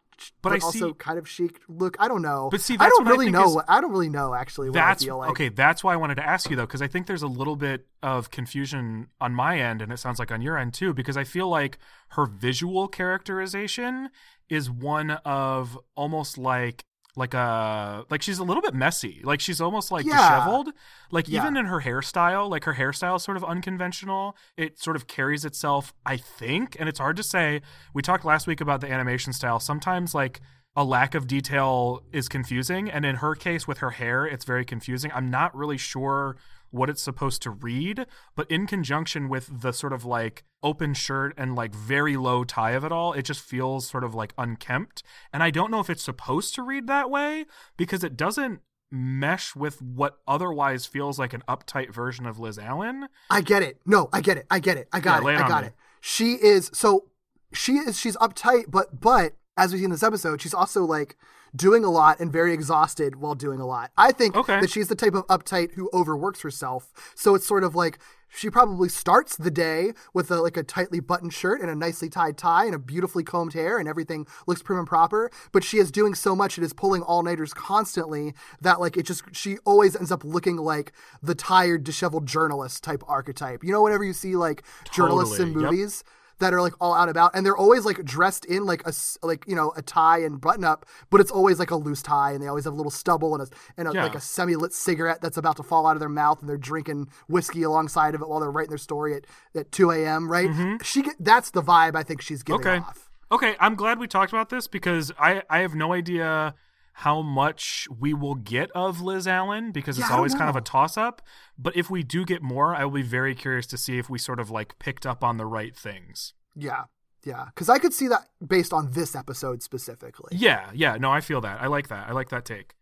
but, but I also see, kind of chic look. I don't know. But see, that's I don't what really I know. Is, I don't really know actually. What that's I feel like. Okay. That's why I wanted to ask you though, because I think there's a little bit of confusion on my end, and it sounds like on your end too, because I feel like her visual characterization is one of almost like like a like she's a little bit messy. Like she's almost like yeah. disheveled. Like yeah. even in her hairstyle, like her hairstyle is sort of unconventional. It sort of carries itself, I think, and it's hard to say. We talked last week about the animation style. Sometimes like a lack of detail is confusing, and in her case with her hair, it's very confusing. I'm not really sure what it's supposed to read, but in conjunction with the sort of like open shirt and like very low tie of it all, it just feels sort of like unkempt. And I don't know if it's supposed to read that way because it doesn't mesh with what otherwise feels like an uptight version of Liz Allen. I get it. No, I get it. I get it. I got yeah, it. I got me. it. She is, so she is, she's uptight, but, but as we see in this episode, she's also like doing a lot and very exhausted while doing a lot. I think okay. that she's the type of uptight who overworks herself. So it's sort of like she probably starts the day with a, like a tightly buttoned shirt and a nicely tied tie and a beautifully combed hair and everything looks prim and proper. But she is doing so much, it is pulling all-nighters constantly that like it just she always ends up looking like the tired, disheveled journalist type archetype. You know, whenever you see like totally. journalists in movies. Yep. that are like all out and about, and they're always like dressed in like a like you know a tie and button up, but it's always like a loose tie, and they always have a little stubble and a and a, yeah. like a semi lit cigarette that's about to fall out of their mouth, and they're drinking whiskey alongside of it while they're writing their story at at two a.m. Right? Mm-hmm. She that's the vibe I think she's giving okay. off. Okay, I'm glad we talked about this because I I have no idea how much we will get of Liz Allen because it's yeah, always kind of a toss-up. But if we do get more, I will be very curious to see if we sort of like picked up on the right things. Yeah, yeah. Because I could see that based on this episode specifically. Yeah, yeah. No, I feel that. I like that. I like that take.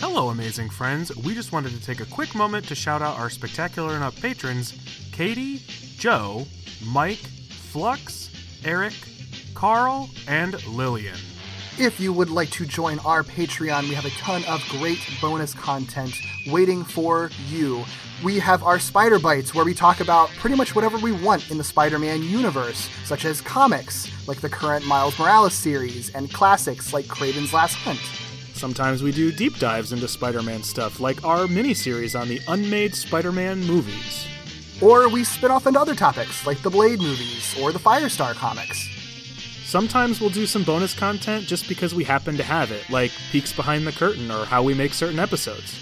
Hello, amazing friends. We just wanted to take a quick moment to shout out our Spectacular Enough patrons, Katie, Joe, Mike, Flux, Eric, Carl, and Lillian. If you would like to join our Patreon, we have a ton of great bonus content waiting for you. We have our Spider Bites, where we talk about pretty much whatever we want in the Spider-Man universe, such as comics, like the current Miles Morales series, and classics like Craven's Last Hunt. Sometimes we do deep dives into Spider-Man stuff, like our miniseries on the unmade Spider-Man movies. Or we spin off into other topics, like the Blade movies, or the Firestar comics. Sometimes we'll do some bonus content just because we happen to have it, like peeks behind the curtain or how we make certain episodes.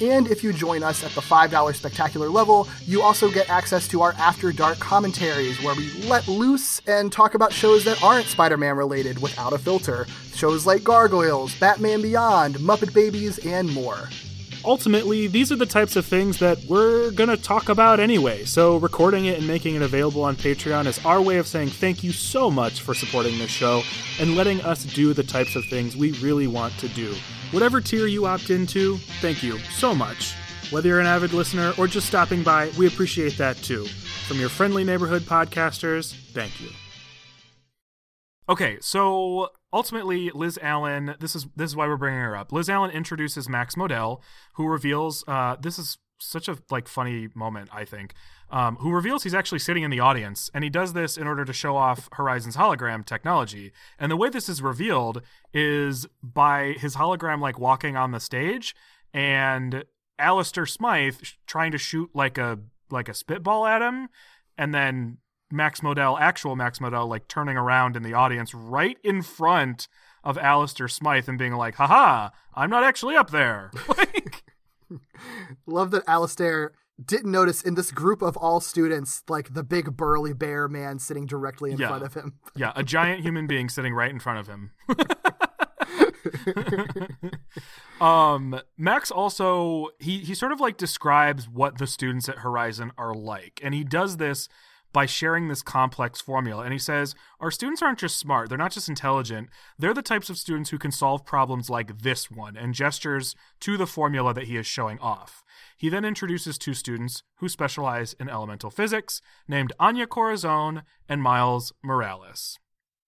And if you join us at the five dollars Spectacular level, you also get access to our After Dark commentaries, where we let loose and talk about shows that aren't Spider-Man related without a filter. Shows like Gargoyles, Batman Beyond, Muppet Babies, and more. Ultimately, these are the types of things that we're going to talk about anyway, so recording it and making it available on Patreon is our way of saying thank you so much for supporting this show and letting us do the types of things we really want to do. Whatever tier you opt into, thank you so much. Whether you're an avid listener or just stopping by, we appreciate that too. From your friendly neighborhood podcasters, thank you. Okay, so ultimately, Liz Allen, this is this is why we're bringing her up. Liz Allen introduces Max Modell, who reveals, uh, this is such a like funny moment, I think, um, who reveals he's actually sitting in the audience, and he does this in order to show off Horizon's hologram technology. And the way this is revealed is by his hologram like walking on the stage, and Alistair Smythe trying to shoot like a like a spitball at him, and then Max Modell, actual Max Modell, like turning around in the audience right in front of Alistair Smythe and being like, haha, I'm not actually up there. Like, love that Alistair didn't notice in this group of all students, like the big burly bear man sitting directly in yeah. front of him. Yeah, a giant human being sitting right in front of him. um Max also, he he sort of like describes what the students at Horizon are like, and he does this by sharing this complex formula. And he says, our students aren't just smart. They're not just intelligent. They're the types of students who can solve problems like this one, and gestures to the formula that he is showing off. He then introduces two students who specialize in elemental physics, named Anya Corazon and Miles Morales.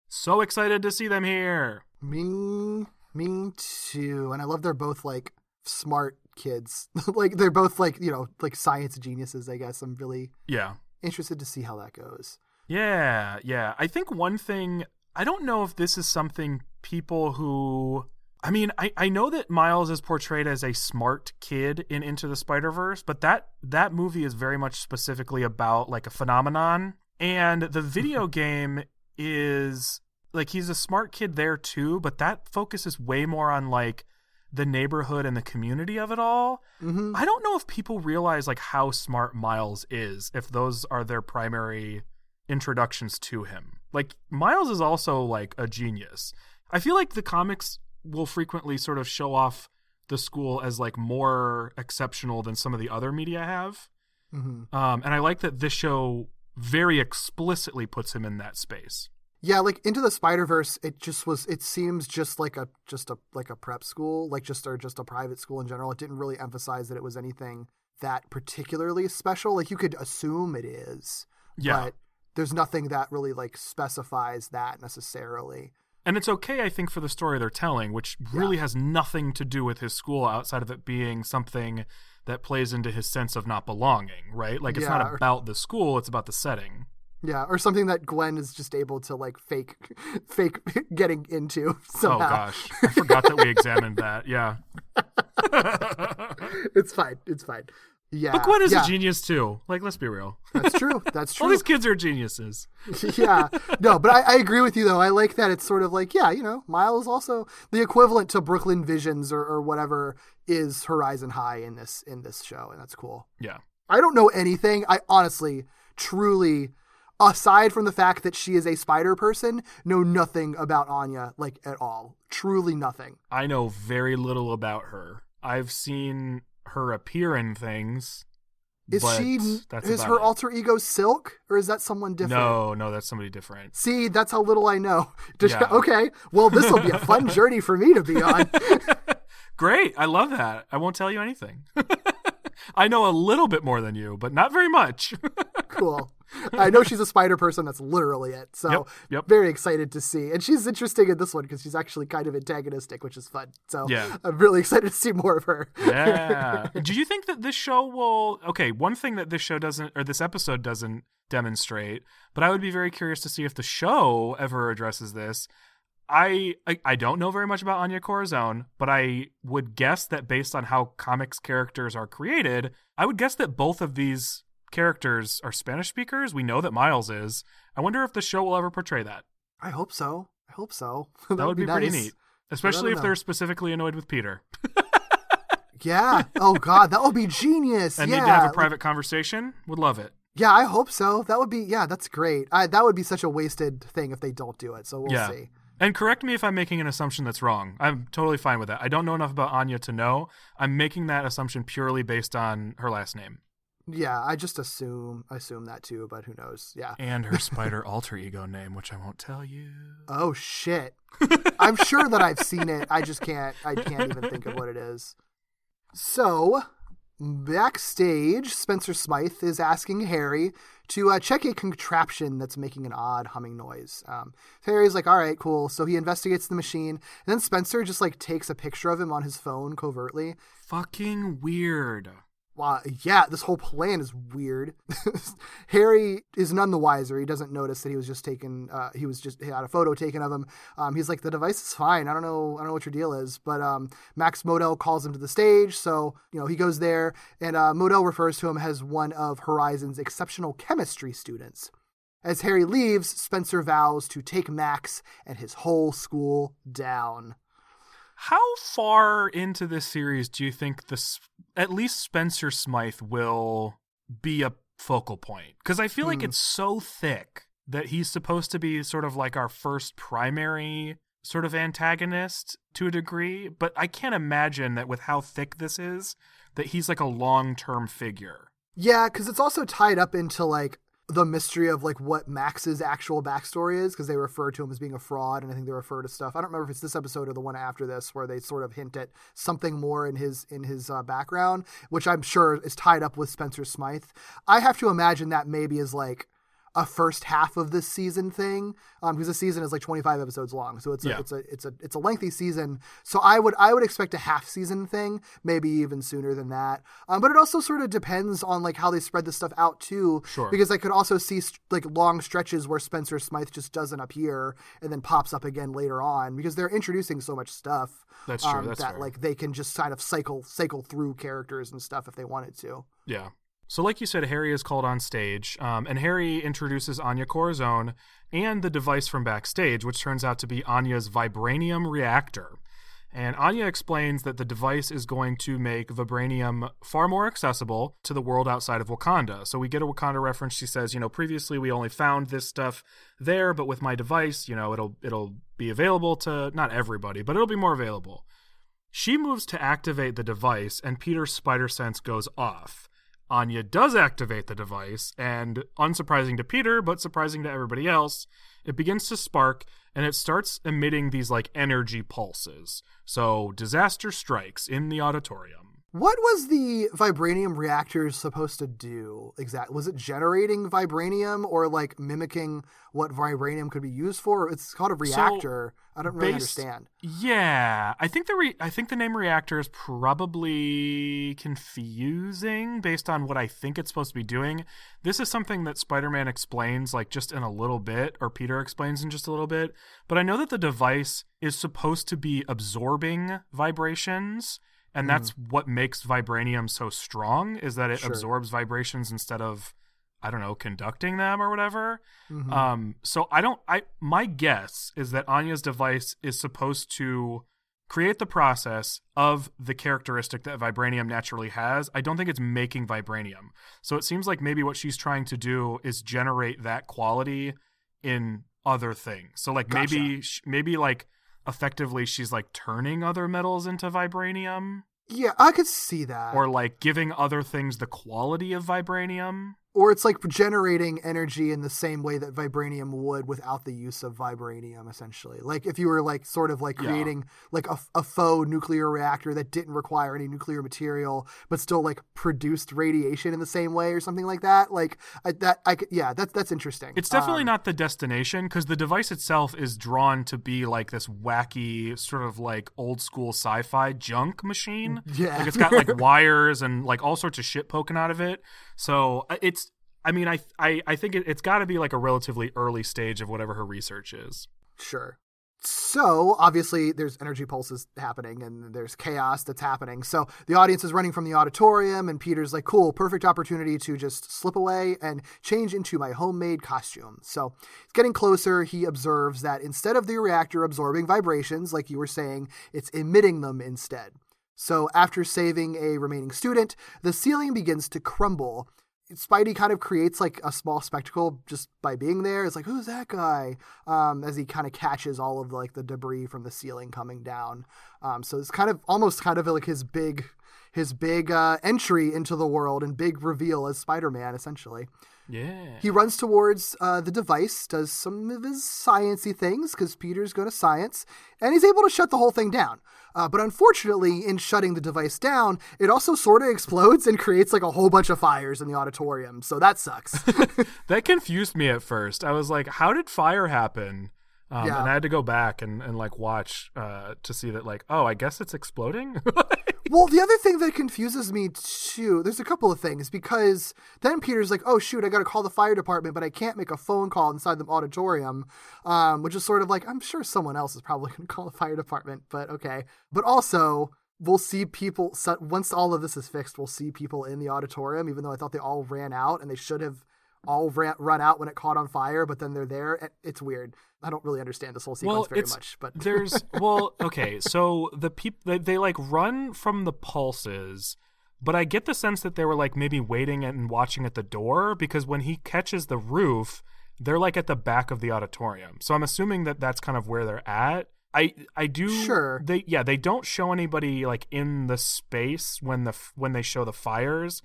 So excited to see them here. Me, me too. And I love they're both like smart kids. Like they're both like, you know, like science geniuses, I guess. I'm really... yeah. interested to see how that goes. Yeah, yeah. I think one thing, I don't know if this is something people who, I mean, I, I know that Miles is portrayed as a smart kid in Into the Spider-Verse, but that, that movie is very much specifically about like a phenomenon. And the video game is like, he's a smart kid there too, but that focuses way more on like the neighborhood and the community of it all. Mm-hmm. I don't know if people realize like how smart Miles is, if those are their primary introductions to him. Like Miles is also like a genius. I feel like the comics will frequently sort of show off the school as like more exceptional than some of the other media have. Mm-hmm. Um, and I like that this show very explicitly puts him in that space. Yeah, like Into the Spider-Verse, it just was, it seems just like a, just a, like a prep school, like just, or just a private school in general. It didn't really emphasize that it was anything that particularly special. Like you could assume it is, yeah. But there's nothing that really like specifies that necessarily. And it's okay, I think, for the story they're telling, which really yeah. has nothing to do with his school outside of it being something that plays into his sense of not belonging, right? Like, it's yeah, not about or, the school, it's about the setting. Yeah, or something that Gwen is just able to, like, fake fake getting into somehow. Oh, gosh. I forgot that we examined that, yeah. It's fine, it's fine. Yeah, but Gwen is yeah. a genius too. Like, let's be real. That's true. That's true. All these kids are geniuses. Yeah. No, but I, I agree with you though. I like that it's sort of like, yeah, you know, Miles also the equivalent to Brooklyn Visions or, or whatever is Horizon High in this in this show, and that's cool. Yeah. I don't know anything. I honestly, truly, aside from the fact that she is a spider person, know nothing about Anya like at all. Truly nothing. I know very little about her. I've seen her appear in things. Is she that's is her it. alter ego Silk, or is that someone different? No, no, that's somebody different. See, that's how little I know. Just, yeah. Okay, well, this will be a fun journey for me to be on. Great, I love that. I won't tell you anything. I know a little bit more than you, but not very much. Cool. I know she's a spider person. That's literally it. So yep, yep. Very excited to see. And she's interesting in this one because she's actually kind of antagonistic, which is fun. So yeah. I'm really excited to see more of her. Yeah. Do you think that this show will... Okay, one thing that this show doesn't, or this episode doesn't demonstrate, but I would be very curious to see if the show ever addresses this. I I, I don't know very much about Anya Corazon, but I would guess that based on how comics characters are created, I would guess that both of these characters are Spanish speakers. We know that Miles is. I wonder if the show will ever portray that. I hope so. I hope so. That would be, be pretty nice. Neat, especially if know. They're specifically annoyed with Peter. Yeah. Oh God, that would be genius. And yeah. Need to have a private conversation. Would love it. Yeah, I hope so. That would be. Yeah, that's great. I, that would be such a wasted thing if they don't do it. So we'll yeah. see. And correct me if I'm making an assumption that's wrong. I'm totally fine with that. I don't know enough about Anya to know. I'm making that assumption purely based on her last name. Yeah, I just assume assume that too, but who knows? Yeah. And her spider alter ego name, which I won't tell you. Oh shit. I'm sure that I've seen it. I just can't I can't even think of what it is. So, backstage, Spencer Smythe is asking Harry to uh, check a contraption that's making an odd humming noise. Um, Harry's like, all right, cool. So he investigates the machine. And then Spencer just like takes a picture of him on his phone covertly. Fucking weird. Wow, yeah, this whole plan is weird. Harry is none the wiser. He doesn't notice that he was just taken. Uh, he was just he had a photo taken of him. Um, he's like, the device is fine. I don't know. I don't know what your deal is. But um, Max Modell calls him to the stage, so you know he goes there, and uh, Modell refers to him as one of Horizon's exceptional chemistry students. As Harry leaves, Spencer vows to take Max and his whole school down. How far into this series do you think this, at least Spencer Smythe, will be a focal point? Because I feel mm. like it's so thick that he's supposed to be sort of like our first primary sort of antagonist to a degree. But I can't imagine that with how thick this is, that he's like a long-term figure. Yeah, because it's also tied up into like the mystery of like what Max's actual backstory is, because they refer to him as being a fraud, and I think they refer to stuff. I don't remember if it's this episode or the one after this where they sort of hint at something more in his in his uh, background, which I'm sure is tied up with Spencer Smythe. I have to imagine that maybe is like a first half of this season thing, um, because the season is like twenty-five episodes long, so it's a, yeah. it's a it's a it's a lengthy season. So I would I would expect a half season thing, maybe even sooner than that. Um, but it also sort of depends on like how they spread this stuff out too, sure. because I could also see st- like long stretches where Spencer Smythe just doesn't appear and then pops up again later on, because they're introducing so much stuff. That's true. Um, that's that fair. Like they can just kind of cycle cycle through characters and stuff if they wanted to. Yeah. So like you said, Harry is called on stage, um, and Harry introduces Anya Corazon and the device from backstage, which turns out to be Anya's vibranium reactor. And Anya explains that the device is going to make vibranium far more accessible to the world outside of Wakanda. So we get a Wakanda reference. She says, you know, previously we only found this stuff there, but with my device, you know, it'll it'll be available to not everybody, but it'll be more available. She moves to activate the device, and Peter's spider sense goes off. Anya does activate the device, and unsurprising to Peter, but surprising to everybody else, it begins to spark, and it starts emitting these, like, energy pulses. So disaster strikes in the auditorium. What was the vibranium reactor supposed to do exactly? Was it generating vibranium or, like, mimicking what vibranium could be used for? It's called a reactor. So I don't really based, understand. Yeah. I think the re- I think the name reactor is probably confusing based on what I think it's supposed to be doing. This is something that Spider-Man explains, like, just in a little bit, or Peter explains in just a little bit. But I know that the device is supposed to be absorbing vibrations, and that's mm. what makes vibranium so strong, is that it sure. absorbs vibrations instead of, I don't know, conducting them or whatever. Mm-hmm. Um, so I don't, I, my guess is that Anya's device is supposed to create the process of the characteristic that vibranium naturally has. I don't think it's making vibranium. So it seems like maybe what she's trying to do is generate that quality in other things. So like gotcha. maybe, maybe like, effectively she's like turning other metals into vibranium. Yeah, I could see that. Or like giving other things the quality of vibranium. Or it's like generating energy in the same way that vibranium would without the use of vibranium, essentially. Like if you were like sort of like creating yeah. like a, a faux nuclear reactor that didn't require any nuclear material, but still like produced radiation in the same way or something like that. Like I, that, I yeah, that's that's interesting. It's definitely um, not the destination, because the device itself is drawn to be like this wacky sort of like old school sci-fi junk machine. Yeah, like it's got like wires and like all sorts of shit poking out of it. So it's, I mean, I I, I think it, it's got to be like a relatively early stage of whatever her research is. Sure. So obviously there's energy pulses happening and there's chaos that's happening. So the audience is running from the auditorium, and Peter's like, cool, perfect opportunity to just slip away and change into my homemade costume. So it's getting closer. He observes that instead of the reactor absorbing vibrations, like you were saying, it's emitting them instead. So after saving a remaining student, the ceiling begins to crumble. Spidey kind of creates like a small spectacle just by being there. It's like, who's that guy? Um, as he kind of catches all of like the debris from the ceiling coming down. Um, so it's kind of almost kind of like his big, his big uh, entry into the world and big reveal as Spider-Man, essentially. Yeah. He runs towards uh, the device, does some of his science-y things because Peter's good at science, and he's able to shut the whole thing down. Uh, but unfortunately, in shutting the device down, it also sort of explodes and creates like a whole bunch of fires in the auditorium. So that sucks. That confused me at first. I was like, how did fire happen? Um, yeah. And I had to go back and, and like watch uh, to see that like, oh, I guess it's exploding. Well, the other thing that confuses me too, there's a couple of things, because then Peter's like, oh, shoot, I got to call the fire department, but I can't make a phone call inside the auditorium, um, which is sort of like, I'm sure someone else is probably going to call the fire department, but okay. But also, we'll see people, once all of this is fixed, we'll see people in the auditorium, even though I thought they all ran out and they should have all ran, run out when it caught on fire, but then they're there. It's weird. I don't really understand this whole sequence well, very much, but there's well, okay. So the people they, they like run from the pulses, but I get the sense that they were like maybe waiting and watching at the door, because when he catches the roof, they're like at the back of the auditorium. So I'm assuming that that's kind of where they're at. I I do sure they yeah they don't show anybody like in the space when the when they show the fires.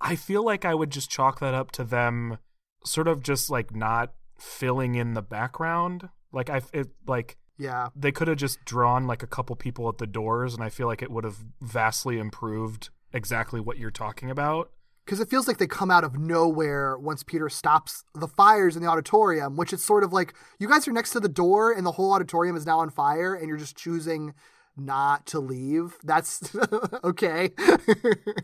I feel like I would just chalk that up to them sort of just like not filling in the background. Like I it, like yeah they could have just drawn like a couple people at the doors, and I feel like it would have vastly improved exactly what you're talking about. because it feels like they come out of nowhere once Peter stops the fires in the auditorium, which is sort of like, you guys are next to the door and the whole auditorium is now on fire and you're just choosing not to leave. That's okay.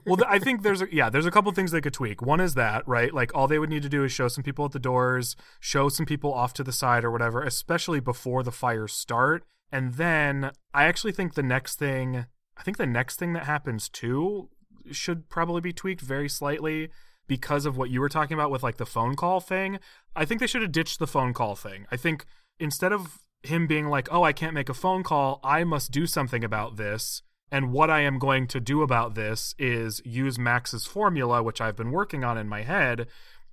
Well, I think there's a, yeah, there's a couple things they could tweak. One is that, right? Like, all they would need to do is show some people at the doors, show some people off to the side or whatever, especially before the fires start. And then I actually think the next thing, I think the next thing that happens too should probably be tweaked very slightly because of what you were talking about with like the phone call thing. I think they should have ditched the phone call thing. I think instead of him being like, oh, I can't make a phone call, I must do something about this, and what I am going to do about this is use Max's formula, which I've been working on in my head,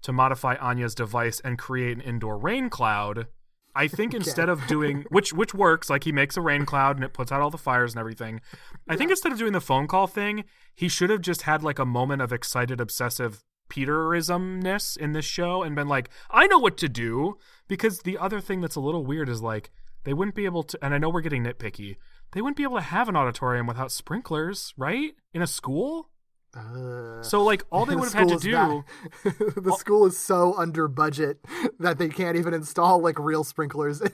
to modify Anya's device and create an indoor rain cloud. I think okay. instead of doing, which which works, like he makes a rain cloud and it puts out all the fires and everything. I yeah. think instead of doing the phone call thing, he should have just had like a moment of excited, obsessive Peterismness in this show and been like, I know what to do. Because the other thing that's a little weird is like, they wouldn't be able to, and I know we're getting nitpicky, they wouldn't be able to have an auditorium without sprinklers, right? In a school? Uh, so like all they the would have had to do not, the all, school is so under budget that they can't even install like real sprinklers in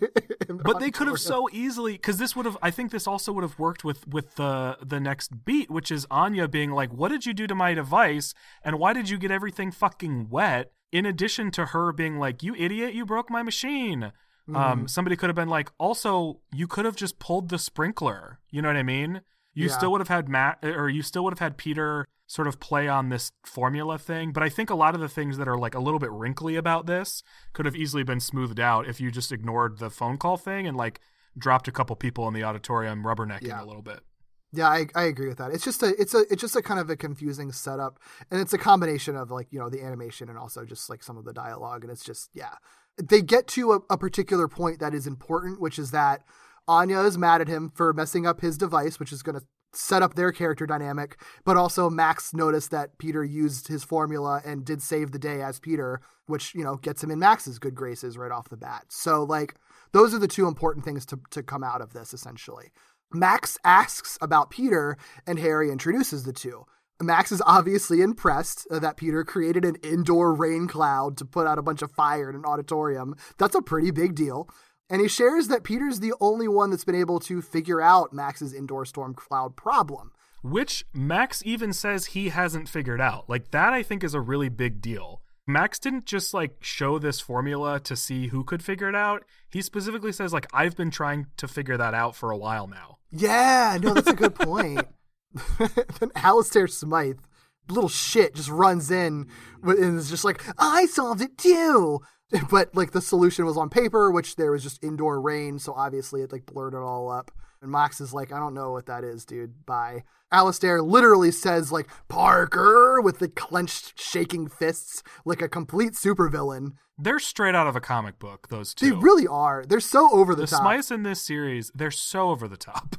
the but they could have so easily, because this would have, I think this also would have worked with with the the next beat, which is Anya being like, what did you do to my device and why did you get everything fucking wet, in addition to her being like, you idiot, you broke my machine. Mm. Um somebody could have been like, also you could have just pulled the sprinkler, you know what I mean? You yeah. still would have had Matt, or you still would have had Peter sort of play on this formula thing. But I think a lot of the things that are like a little bit wrinkly about this could have easily been smoothed out if you just ignored the phone call thing and like dropped a couple people in the auditorium rubbernecking yeah. a little bit. Yeah, I, I agree with that. It's just a it's a it's just a kind of a confusing setup, and it's a combination of like, you know, the animation and also just like some of the dialogue, and it's just yeah. They get to a, a particular point that is important, which is that Anya is mad at him for messing up his device, which is going to set up their character dynamic. But also Max noticed that Peter used his formula and did save the day as Peter, which, you know, gets him in Max's good graces right off the bat. So like, those are the two important things to, to come out of this, essentially. Max asks about Peter and Harry introduces the two. Max is obviously impressed that Peter created an indoor rain cloud to put out a bunch of fire in an auditorium. That's a pretty big deal. And he shares that Peter's the only one that's been able to figure out Max's indoor storm cloud problem. Which Max even says he hasn't figured out. Like, that I think is a really big deal. Max didn't just, like, show this formula to see who could figure it out. He specifically says, like, I've been trying to figure that out for a while now. Yeah, no, that's a good point. Then Alistair Smythe, little shit, just runs in and is just like, I solved it too! But, like, the solution was on paper, which there was just indoor rain, so obviously it, like, blurred it all up. And Max is like, I don't know what that is, dude. Bye. Alistair literally says, like, Parker, with the clenched, shaking fists, like a complete supervillain. They're straight out of a comic book, those two. They really are. They're so over the, the top. The Smythes in this series, they're so over the top.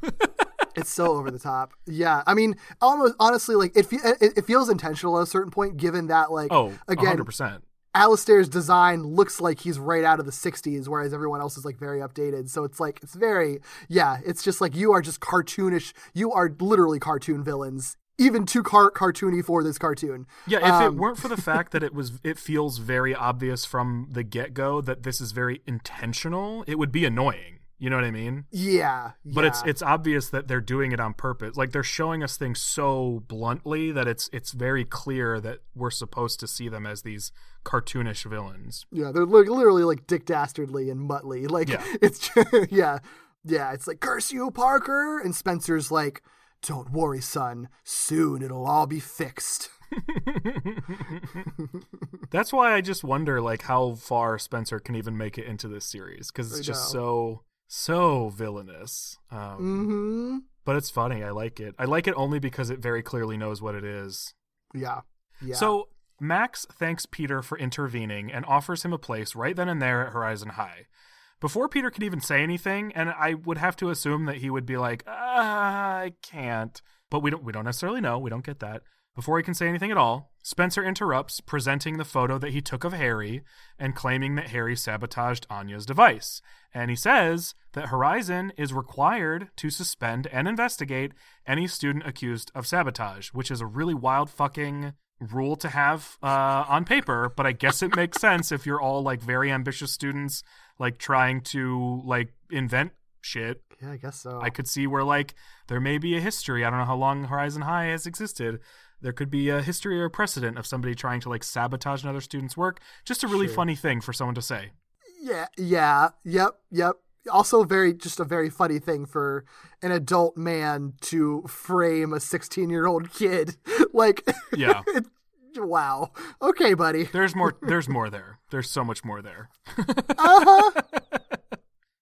It's so over the top. Yeah. I mean, almost, honestly, like, it, fe- it, it feels intentional at a certain point, given that, like, oh, again, one hundred percent. Alistair's design looks like he's right out of the sixties, whereas everyone else is like very updated. So it's like, it's very, yeah, it's just like, you are just cartoonish. You are literally cartoon villains, even too car- cartoony for this cartoon. Yeah. If um, it weren't for the fact that it was, it feels very obvious from the get-go that this is very intentional, it would be annoying. You know what I mean? Yeah. yeah. But it's, it's obvious that they're doing it on purpose. Like, they're showing us things so bluntly that it's, it's very clear that we're supposed to see them as these cartoonish villains. Yeah. They're li- literally like Dick Dastardly and Muttley. Like, yeah. it's, yeah. Yeah. It's like, curse you, Parker. And Spencer's like, don't worry, son. Soon it'll all be fixed. That's why I just wonder, like, how far Spencer can even make it into this series. Cause it's I just know. so. So villainous. Um, mm-hmm. But it's funny. I like it. I like it only because it very clearly knows what it is. Yeah. yeah. So Max thanks Peter for intervening and offers him a place right then and there at Horizon High. Before Peter can even say anything, and I would have to assume that he would be like, ah, I can't. But we don't, we don't necessarily know. We don't get that. Before he can say anything at all, Spencer interrupts, presenting the photo that he took of Harry and claiming that Harry sabotaged Anya's device. And he says that Horizon is required to suspend and investigate any student accused of sabotage, which is a really wild fucking rule to have uh, on paper, but I guess it makes sense if you're all like very ambitious students, like trying to like invent shit. Yeah, I guess so. I could see where like there may be a history. I don't know how long Horizon High has existed. There could be a history or precedent of somebody trying to like sabotage another student's work. Just a really sure. funny thing for someone to say. Yeah. Yeah. Yep. Yep. Also very, just a very funny thing for an adult man to frame a sixteen-year-old kid. Like, yeah. Wow. Okay, buddy. There's more. There's more there. There's so much more there. Uh-huh.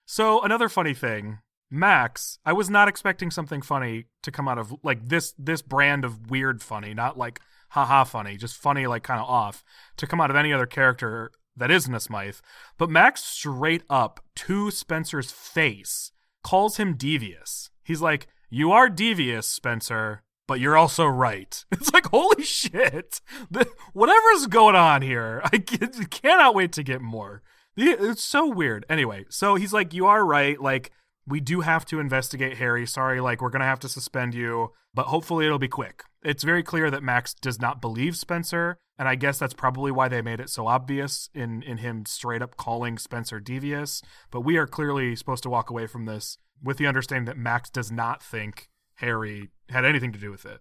So another funny thing, Max, I was not expecting something funny to come out of like this, this brand of weird funny, not like haha funny, just funny, like kind of off to come out of any other character that isn't a Smythe, but Max straight up to Spencer's face calls him devious. He's like, "You are devious, Spencer, but you're also right." It's like, holy shit. The, whatever's going on here, I can, cannot wait to get more. It's so weird. Anyway, so he's like, "You are right. Like, we do have to investigate Harry. Sorry, like, we're going to have to suspend you, but hopefully it'll be quick." It's very clear that Max does not believe Spencer, and I guess that's probably why they made it so obvious in, in him straight up calling Spencer devious. But we are clearly supposed to walk away from this with the understanding that Max does not think Harry had anything to do with it.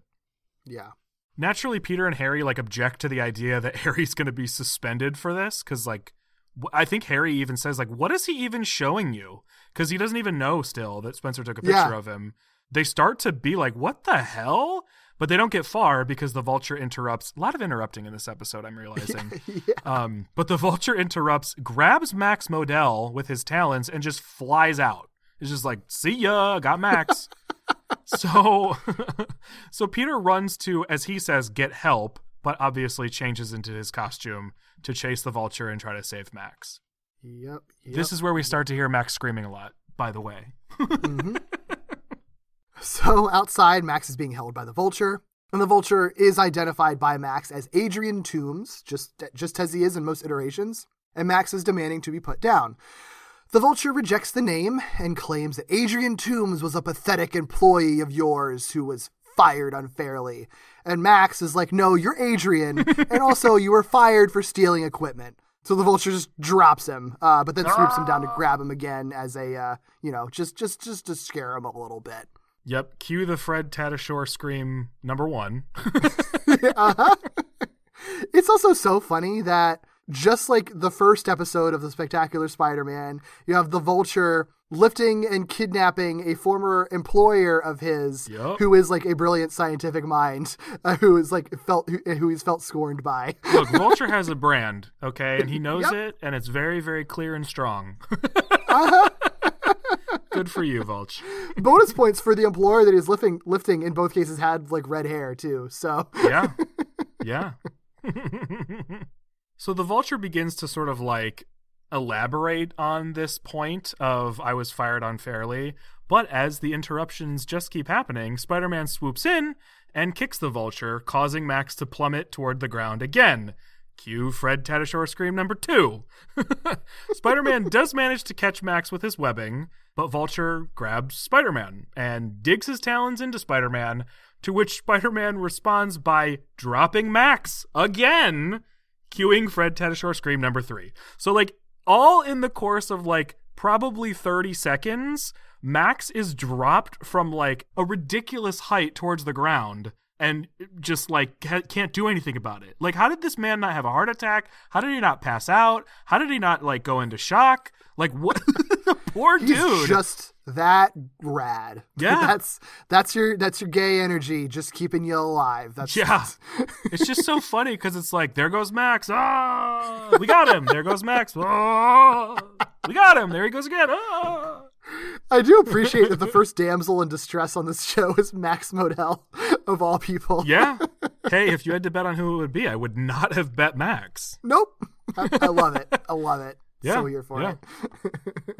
Yeah. Naturally, Peter and Harry, like, object to the idea that Harry's going to be suspended for this because, like, I think Harry even says, like, what is he even showing you? Because he doesn't even know still that Spencer took a picture yeah. of him. They start to be like, what the hell? But they don't get far because the Vulture interrupts. A lot of interrupting in this episode, I'm realizing. yeah. um, but the Vulture interrupts, grabs Max Modell with his talons, and just flies out. It's just like, see ya, got Max. so, so Peter runs to, as he says, get help, but obviously changes into his costume to chase the Vulture and try to save Max. Yep. yep this is where we start to hear Max screaming a lot, by the way. mm-hmm. So outside, Max is being held by the Vulture, and the Vulture is identified by Max as Adrian Toomes, just, just as he is in most iterations, and Max is demanding to be put down. The Vulture rejects the name and claims that Adrian Toomes was a pathetic employee of yours who was fired unfairly. And Max is like, no, you're Adrian, and also you were fired for stealing equipment. So the Vulture just drops him, uh, but then swoops ah! him down to grab him again as a, uh, you know, just just just to scare him a little bit. Yep. Cue the Fred Tatasciore scream number one. uh-huh. It's also so funny that just like the first episode of The Spectacular Spider-Man, you have the Vulture lifting and kidnapping a former employer of his yep. who is like a brilliant scientific mind uh, who is like felt who, who he's felt scorned by. Look, Vulture has a brand, okay, and he knows yep. it, and it's very, very clear and strong. uh-huh. Good for you, Vulch. Bonus points for the employer that he's lifting lifting in both cases had like red hair too, so yeah yeah so the Vulture begins to sort of like elaborate on this point of I was fired unfairly, but as the interruptions just keep happening, Spider-Man swoops in and kicks the Vulture, causing Max to plummet toward the ground again. Cue Fred Tatasciore scream number two. Spider-Man does manage to catch Max with his webbing, but Vulture grabs Spider-Man and digs his talons into Spider-Man, to which Spider-Man responds by dropping Max again, cueing Fred Tatasciore scream number three. So like all in the course of, like, probably thirty seconds, Max is dropped from, like, a ridiculous height towards the ground and just, like, ha- can't do anything about it. Like, how did this man not have a heart attack? How did he not pass out? How did he not, like, go into shock? Like, what? Poor He's dude. just that rad. Yeah. That's that's your that's your gay energy just keeping you alive. That's Yeah. It's just so funny because it's like, there goes Max. Ah, we got him. There goes Max. Ah, we got him. There he goes again. Ah. I do appreciate that the first damsel in distress on this show is Max Modell, of all people. Yeah. Hey, if you had to bet on who it would be, I would not have bet Max. Nope. I, I love it. I love it. Yeah, so here for yeah. it.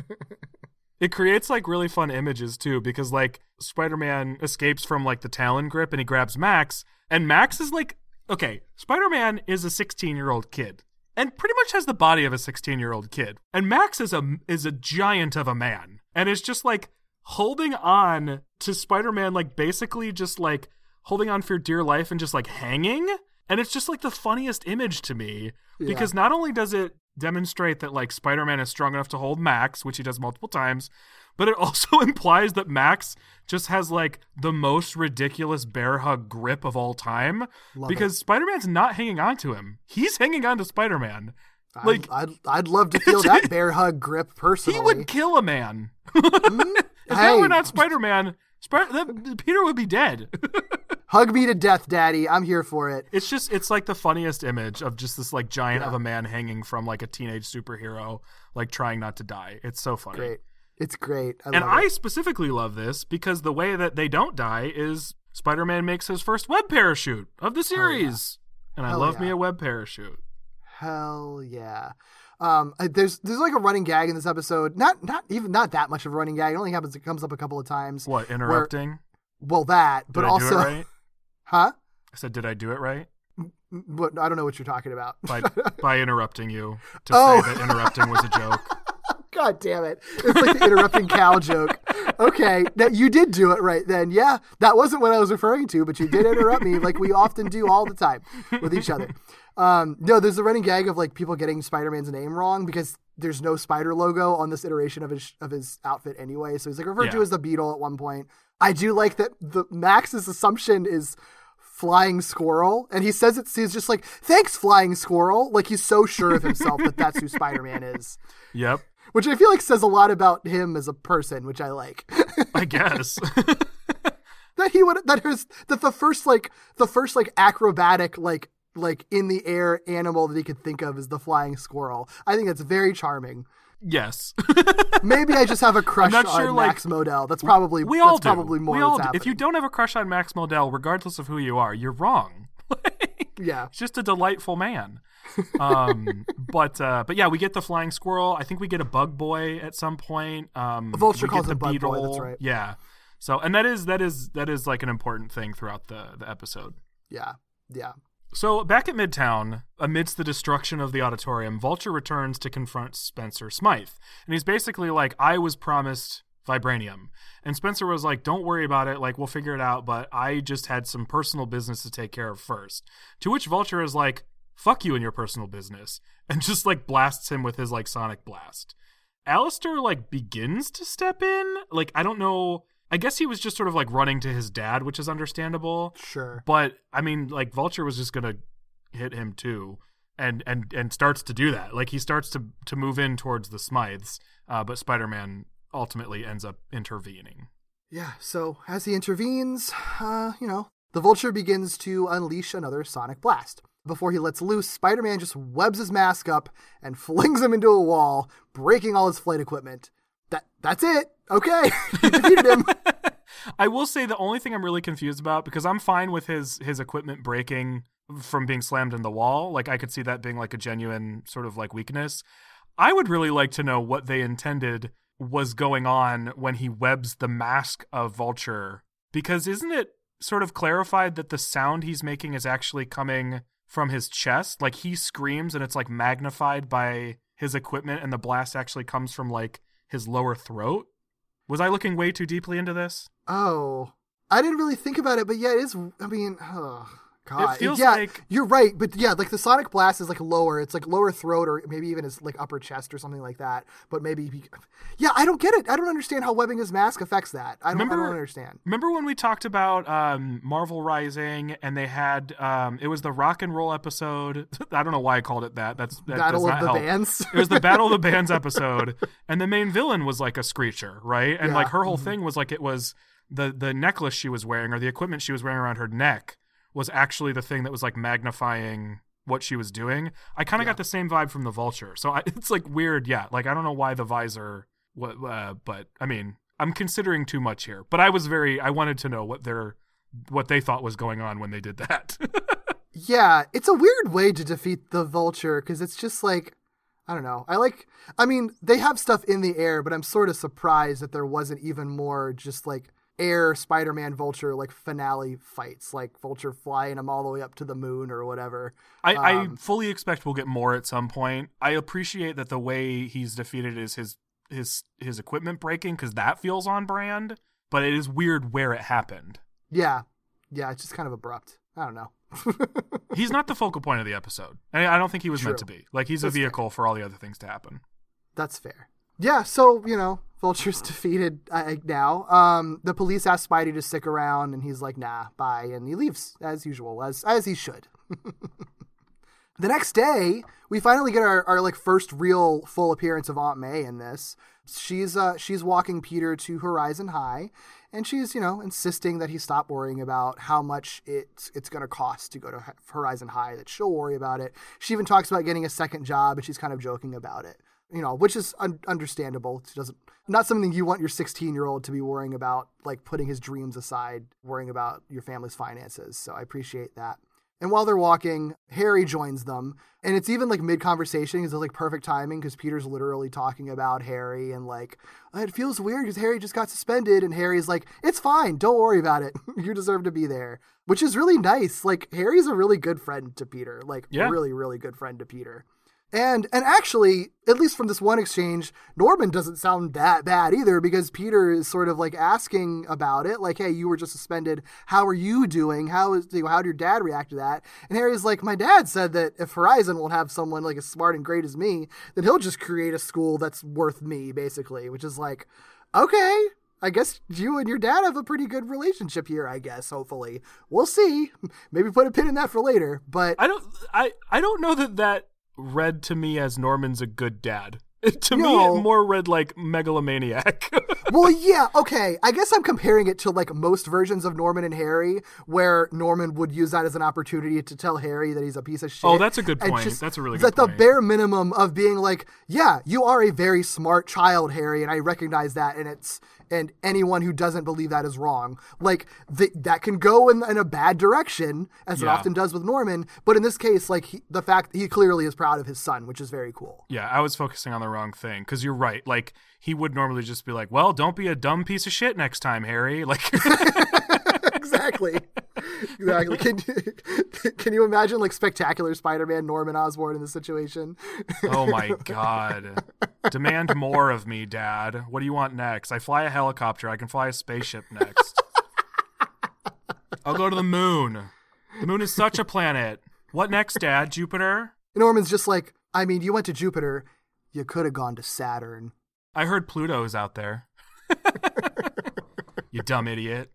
It creates like really fun images too, because like Spider-Man escapes from like the Talon grip and he grabs Max, and Max is like, okay, Spider-Man is a sixteen-year-old kid and pretty much has the body of a sixteen-year-old kid, and Max is a is a giant of a man, and it's just like holding on to Spider-Man, like basically just like holding on for dear life and just like hanging. And it's just like the funniest image to me, because yeah. not only does it demonstrate that like Spider-Man is strong enough to hold Max, which he does multiple times, but it also implies that Max just has like the most ridiculous bear hug grip of all time. Love because it. Spider-Man's not hanging on to him. He's hanging on to Spider-Man. Like, I'd, I'd, I'd love to feel that bear hug grip personally. He would kill a man. Mm-hmm. If hey. that were not Spider-Man, Sp- that, Peter would be dead. Hug me to death, Daddy. I'm here for it. It's just, it's like the funniest image of just this like giant yeah. of a man hanging from like a teenage superhero, like trying not to die. It's so funny. Great. It's great. I and love I it. specifically love this because the way that they don't die is Spider-Man makes his first web parachute of the series. Oh, yeah. And I Hell love yeah. me a web parachute. Hell yeah. Um, there's there's like a running gag in this episode. Not not even not that much of a running gag. It only happens. It comes up a couple of times. What, interrupting? Where, well, that. But did I also, do it right? Huh? I said, did I do it right? But I don't know what you're talking about. By, by interrupting you to oh. say that interrupting was a joke. God damn it! It's like the interrupting cow joke. Okay, that you did do it right then. Yeah, that wasn't what I was referring to, but you did interrupt me, like we often do all the time with each other. Um, no, there's a running gag of like people getting Spider-Man's name wrong because there's no spider logo on this iteration of his of his outfit anyway. So he's like referred yeah. to as the Beetle at one point. I do like that the Max's assumption is flying squirrel, and he says it. He's just like, "Thanks, flying squirrel." Like he's so sure of himself that that's who Spider-Man is. Yep. Which I feel like says a lot about him as a person, which I like. I guess. That he would, that his, that the first, like, the first, like, acrobatic, like, like, in the air animal that he could think of is the flying squirrel. I think that's very charming. Yes. Maybe I just have a crush on sure, Max like, Modell. That's probably, we all that's do. probably more we all do. If you don't have a crush on Max Modell, regardless of who you are, you're wrong. Like, yeah. He's just a delightful man. um but uh but yeah, we get the flying squirrel. I think we get a bug boy at some point. um Vulture calls him bug boy, that's right. Yeah. So and that is that is that is like an important thing throughout the the episode. Yeah. Yeah. So back at Midtown, amidst the destruction of the auditorium, Vulture returns to confront Spencer Smythe. And he's basically like, I was promised vibranium. And Spencer was like, don't worry about it, like we'll figure it out, but I just had some personal business to take care of first. To which Vulture is like, fuck you and your personal business, and just like blasts him with his like sonic blast. Alistair like begins to step in. Like, I don't know. I guess he was just sort of like running to his dad, which is understandable. Sure. But I mean, like Vulture was just going to hit him too. And, and, and starts to do that. Like he starts to, to move in towards the Smythes. Uh, but Spider-Man ultimately ends up intervening. Yeah. So as he intervenes, uh, you know, the Vulture begins to unleash another sonic blast. Before he lets loose, Spider-Man just webs his mask up and flings him into a wall, breaking all his flight equipment. That That's it. Okay. You defeated him. I will say the only thing I'm really confused about, because I'm fine with his, his equipment breaking from being slammed in the wall. Like, I could see that being like a genuine sort of like weakness. I would really like to know what they intended was going on when he webs the mask of Vulture, because isn't it sort of clarified that the sound he's making is actually coming from his chest? Like he screams and it's like magnified by his equipment, and the blast actually comes from like his lower throat. Was I looking way too deeply into this? Oh, I didn't really think about it, but yeah, it is. I mean, oh God, it feels yeah, like you're right. But yeah, like the sonic blast is like lower. It's like lower throat, or maybe even his like upper chest or something like that. But maybe, he... yeah, I don't get it. I don't understand how webbing his mask affects that. I don't, remember, I don't understand. Remember when we talked about um, Marvel Rising, and they had um, it was the rock and roll episode. I don't know why I called it that. That's that Battle of the help. Bands. It was the Battle of the Bands episode, and the main villain was like a screecher, right? And yeah. like her whole mm-hmm. thing was like it was the the necklace she was wearing, or the equipment she was wearing around her neck, was actually the thing that was like magnifying what she was doing. I kind of yeah. got the same vibe from the Vulture. So I, it's like weird. Yeah. Like, I don't know why the visor, what, uh, but I mean, I'm considering too much here, but I was very, I wanted to know what their, what they thought was going on when they did that. Yeah. It's a weird way to defeat the Vulture. 'Cause it's just like, I don't know. I like, I mean, they have stuff in the air, but I'm sort of surprised that there wasn't even more just like air Spider-Man Vulture like finale fights, like Vulture flying him all the way up to the moon or whatever. I, um, I fully expect we'll get more at some point. I appreciate that the way he's defeated is his his his equipment breaking, because that feels on brand, but it is weird where it happened. Yeah. yeah, it's just kind of abrupt. I don't know. He's not the focal point of the episode. I, I don't think he was True. meant to be. Like, he's That's a vehicle fair. for all the other things to happen. That's fair. Yeah, so, you know, Vulture's defeated uh, now. Um, the police ask Spidey to stick around, and he's like, nah, bye. And he leaves, as usual, as as he should. The next day, we finally get our, our like first real full appearance of Aunt May in this. She's uh, she's walking Peter to Horizon High, and she's, you know, insisting that he stop worrying about how much it's, it's going to cost to go to Horizon High, that she'll worry about it. She even talks about getting a second job, and she's kind of joking about it, you know, which is un- understandable. It doesn't, not something you want your sixteen-year-old to be worrying about, like putting his dreams aside, worrying about your family's finances. So I appreciate that. And while they're walking, Harry joins them. And it's even like mid-conversation because it's like perfect timing because Peter's literally talking about Harry and like, it feels weird because Harry just got suspended. And Harry's like, it's fine. Don't worry about it. You deserve to be there, which is really nice. Like, Harry's a really good friend to Peter, like yeah. really, really good friend to Peter. And and actually, at least from this one exchange, Norman doesn't sound that bad either because Peter is sort of like asking about it. Like, hey, you were just suspended. How are you doing? How is you know, how did your dad react to that? And Harry's like, my dad said that if Horizon won't have someone like as smart and great as me, then he'll just create a school that's worth me, basically, which is like, okay, I guess you and your dad have a pretty good relationship here, I guess, hopefully. We'll see. Maybe put a pin in that for later. But I don't, I, I don't know that that read to me as Norman's a good dad. To no. me, it more read like megalomaniac. Well, yeah, okay. I guess I'm comparing it to like most versions of Norman and Harry, where Norman would use that as an opportunity to tell Harry that he's a piece of shit. Oh, that's a good point. Just, that's a really good at point. At the bare minimum of being like, yeah, you are a very smart child, Harry, and I recognize that, and it's and anyone who doesn't believe that is wrong. Like, th- that can go in, in a bad direction, as yeah. it often does with Norman, but in this case, like, he, the fact that he clearly is proud of his son, which is very cool. Yeah, I was focusing on the wrong thing, because you're right. Like, he would normally just be like, well, don't be a dumb piece of shit next time, Harry. Like, Exactly. Exactly. Can you, can you imagine, like, Spectacular Spider-Man Norman Osborn in this situation? Oh, my God. Demand more of me, Dad. What do you want next? I fly a helicopter. I can fly a spaceship next. I'll go to the moon. The moon is such a planet. What next, Dad? Jupiter? Norman's just like, I mean, you went to Jupiter. You could have gone to Saturn. I heard Pluto's out there. You dumb idiot.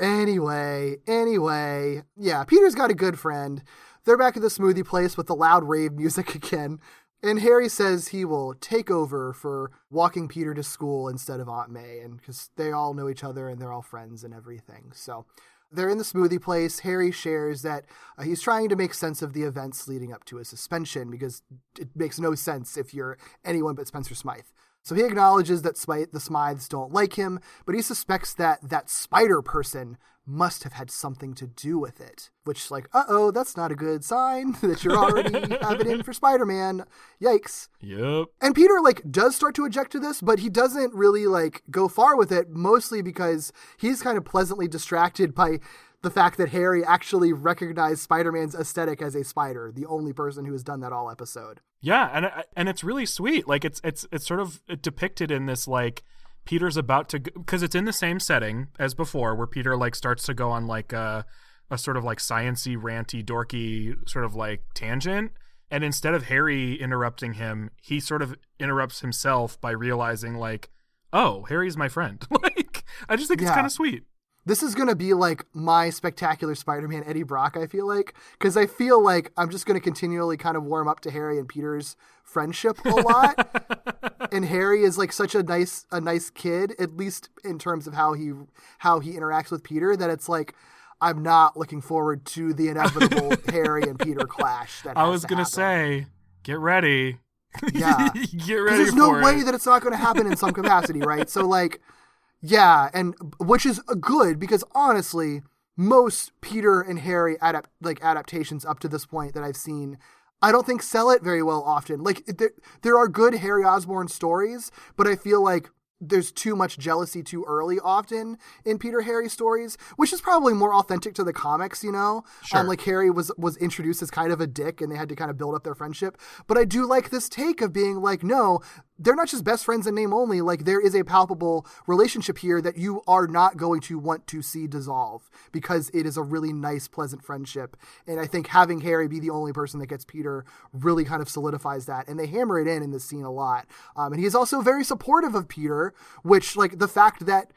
anyway, anyway. Yeah, Peter's got a good friend. They're back at the smoothie place with the loud rave music again. And Harry says he will take over for walking Peter to school instead of Aunt May. And because they all know each other and they're all friends and everything. So they're in the smoothie place. Harry shares that uh, he's trying to make sense of the events leading up to his suspension because it makes no sense if you're anyone but Spencer Smythe. So he acknowledges that Smythe, the Smythes don't like him, but he suspects that that spider person must have had something to do with it, which, like, uh-oh, that's not a good sign that you're already having in for Spider-Man. Yikes. Yep. And Peter, like, does start to object to this, but he doesn't really, like, go far with it, mostly because he's kind of pleasantly distracted by the fact that Harry actually recognized Spider-Man's aesthetic as a spider, the only person who has done that all episode. Yeah, and and it's really sweet. Like, it's it's it's sort of depicted in this, like, Peter's about to, because it's in the same setting as before, where Peter, like, starts to go on, like, a, a sort of, like, science-y, ranty, dorky sort of, like, tangent. And instead of Harry interrupting him, he sort of interrupts himself by realizing, like, oh, Harry's my friend. Like, I just think yeah. it's kind of sweet. This is going to be, like, my Spectacular Spider-Man Eddie Brock, I feel like, because I feel like I'm just going to continually kind of warm up to Harry and Peter's friendship a lot. And Harry is, like, such a nice a nice kid, at least in terms of how he how he interacts with Peter, that it's like, I'm not looking forward to the inevitable Harry and Peter clash. That I was going to say, get ready. Yeah. Get ready there's for no it. way that it's not going to happen in some capacity, right? So, like... Yeah, and which is good because honestly, most Peter and Harry adapt like adaptations up to this point that I've seen, I don't think sell it very well often. Like there, there are good Harry Osborn stories, but I feel like there's too much jealousy too early often in Peter Harry stories, which is probably more authentic to the comics, you know? Sure. Um, like Harry was, was introduced as kind of a dick and they had to kind of build up their friendship. But I do like this take of being like, no, they're not just best friends in name only. Like, there is a palpable relationship here that you are not going to want to see dissolve, because it is a really nice, pleasant friendship. And I think having Harry be the only person that gets Peter really kind of solidifies that. And they hammer it in in this scene a lot. Um, and he's also very supportive of Peter, which, like, the fact that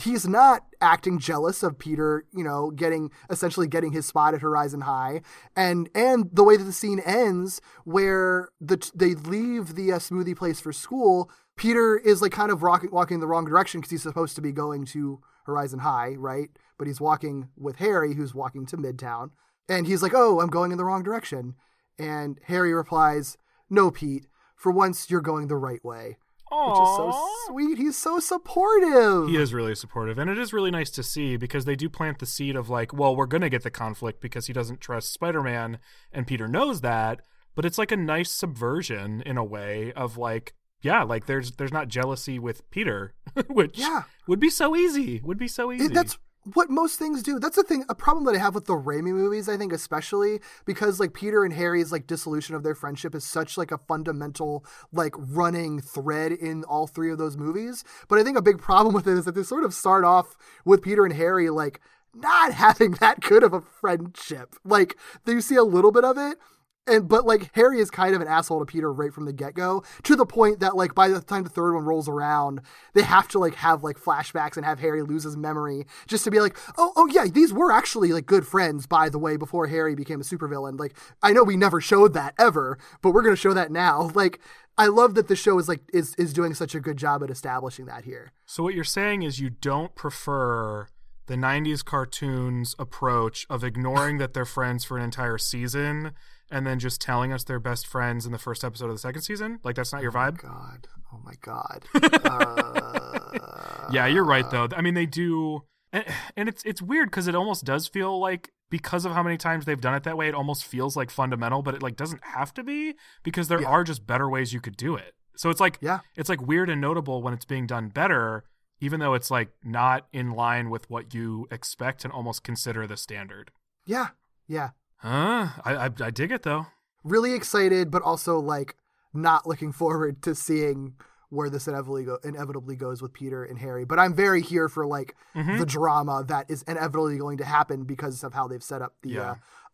he's not acting jealous of Peter, you know, getting essentially getting his spot at Horizon High, and and the way that the scene ends, where the they leave the uh, smoothie place for school, Peter is like kind of rocking, walking the wrong direction, because he's supposed to be going to Horizon High, right? But he's walking with Harry, who's walking to Midtown, and he's like, "Oh, I'm going in the wrong direction," and Harry replies, "No, Pete, for once you're going the right way." Which is so sweet. He's so supportive. He is really supportive. And it is really nice to see, because they do plant the seed of like, well, we're going to get the conflict because he doesn't trust Spider-Man, and Peter knows that. But it's like a nice subversion in a way of like, yeah, like there's there's not jealousy with Peter, which yeah. would be so easy. Would be so easy. It, that's what most things do. That's the thing, a problem that I have with the Raimi movies, I think, especially because like Peter and Harry's like dissolution of their friendship is such like a fundamental like running thread in all three of those movies. But I think a big problem with it is that they sort of start off with Peter and Harry like not having that good of a friendship. Like you see a little bit of it. And but like Harry is kind of an asshole to Peter right from the get-go, to the point that like by the time the third one rolls around, they have to like have like flashbacks and have Harry lose his memory just to be like, oh oh yeah, these were actually like good friends, by the way, before Harry became a supervillain. Like, I know we never showed that ever, but we're gonna show that now. Like, I love that the show is like is is doing such a good job at establishing that here. So what you're saying is you don't prefer the nineties cartoons approach of ignoring that they're friends for an entire season and then just telling us they're best friends in the first episode of the second season? Like, that's not your vibe? Oh, God. Oh, my God. uh... Yeah, you're right, though. I mean, they do. And, and it's it's weird because it almost does feel like, because of how many times they've done it that way, it almost feels like fundamental, but it, like, doesn't have to be, because there yeah. are just better ways you could do it. So it's like yeah. it's, like, weird and notable when it's being done better, even though it's, like, not in line with what you expect and almost consider the standard. Yeah, yeah. Huh? I, I I dig it, though. Really excited, but also like not looking forward to seeing where this inevitably go, inevitably goes with Peter and Harry. But I'm very here for like mm-hmm. the drama that is inevitably going to happen because of how they've set up the yeah.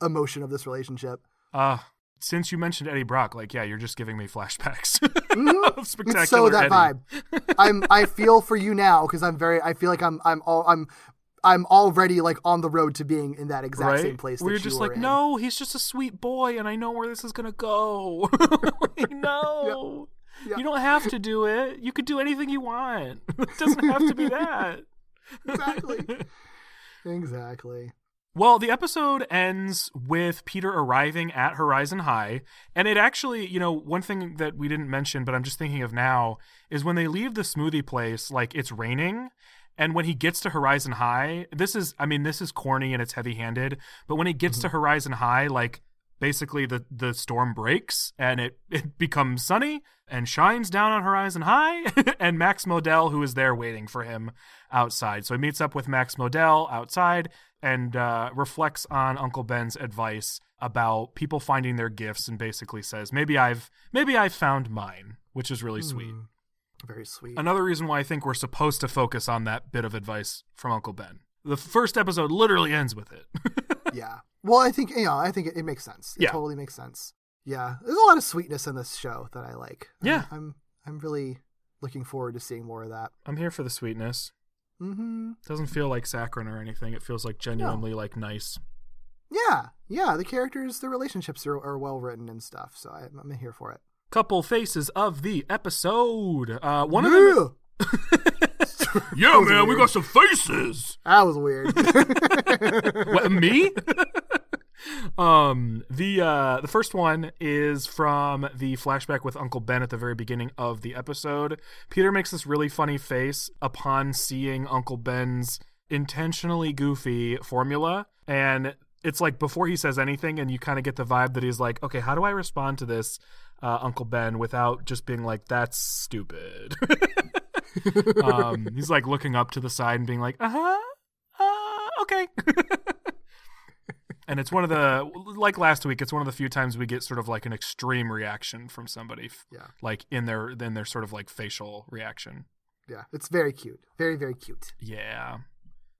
uh, emotion of this relationship. Uh since you mentioned Eddie Brock, like yeah, you're just giving me flashbacks mm-hmm. of Spectacular It's so that Eddie. Vibe. I'm I feel for you now because I'm very I feel like I'm I'm all I'm. I'm already like on the road to being in that exact right? same place. We're just like, in. No, he's just a sweet boy, and I know where this is gonna go. No, yep. Yep. You don't have to do it. You could do anything you want. It doesn't have to be that. Exactly. Exactly. Well, the episode ends with Peter arriving at Horizon High, and it actually, you know, one thing that we didn't mention, but I'm just thinking of now, is when they leave the smoothie place, like it's raining. And when he gets to Horizon High, this is, I mean, this is corny and it's heavy-handed, but when he gets mm-hmm. to Horizon High, like, basically the, the storm breaks and it, it becomes sunny and shines down on Horizon High and Max Modell, who is there waiting for him outside. So he meets up with Max Modell outside and uh, reflects on Uncle Ben's advice about people finding their gifts, and basically says, maybe I've, maybe I've found mine, which is really mm. sweet. Very sweet. Another reason why I think we're supposed to focus on that bit of advice from Uncle Ben. The first episode literally ends with it. Yeah. Well, I think, you know, I think it, it makes sense. It yeah. totally makes sense. Yeah. There's a lot of sweetness in this show that I like. Yeah. I'm, I'm, I'm really looking forward to seeing more of that. I'm here for the sweetness. Mm-hmm. It doesn't feel like saccharine or anything. It feels like genuinely no. like nice. Yeah. Yeah. The characters, the relationships are, are well written and stuff. So I, I'm here for it. Couple faces of the episode. Uh, one yeah. of them. Yeah, man, weird. We got some faces. That was weird. What, me? um, the uh, the first one is from the flashback with Uncle Ben at the very beginning of the episode. Peter makes this really funny face upon seeing Uncle Ben's intentionally goofy formula, and it's like before he says anything, and you kind of get the vibe that he's like, okay, how do I respond to this? Uh, Uncle Ben, without just being like, that's stupid. um, he's like looking up to the side and being like, uh-huh, uh, okay. And it's one of the, like last week, it's one of the few times we get sort of like an extreme reaction from somebody. Yeah. Like in their, in their sort of like facial reaction. Yeah. It's very cute. Very, very cute. Yeah.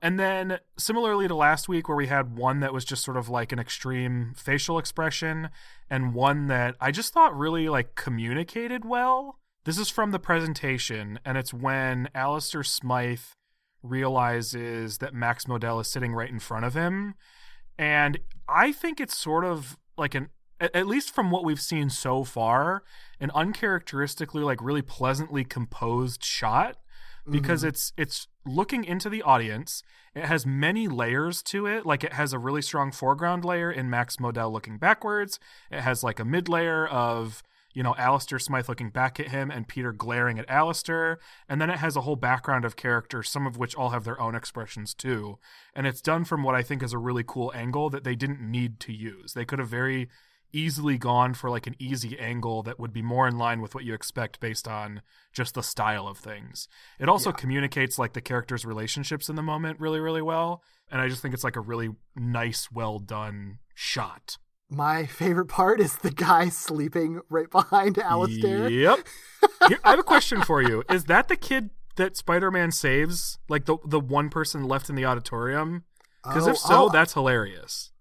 And then similarly to last week where we had one that was just sort of like an extreme facial expression and one that I just thought really like communicated well. This is from the presentation, and it's when Alistair Smythe realizes that Max Modell is sitting right in front of him. And I think it's sort of like an, at least from what we've seen so far, an uncharacteristically like really pleasantly composed shot, because mm-hmm. it's it's looking into the audience. It has many layers to it. Like it has a really strong foreground layer in Max Modell looking backwards. It has like a mid layer of, you know, Alistair Smythe looking back at him and Peter glaring at Alistair. And then it has a whole background of characters, some of which all have their own expressions too. And it's done from what I think is a really cool angle that they didn't need to use. They could have very easily gone for like an easy angle that would be more in line with what you expect based on just the style of things. It also yeah. communicates like the characters' relationships in the moment really, really well. And I just think it's like a really nice, well done shot. My favorite part is the guy sleeping right behind Alistair. Yep. Here, I have a question for you. Is that the kid that Spider-Man saves? Like the the one person left in the auditorium? Because oh, if so, oh, that's hilarious.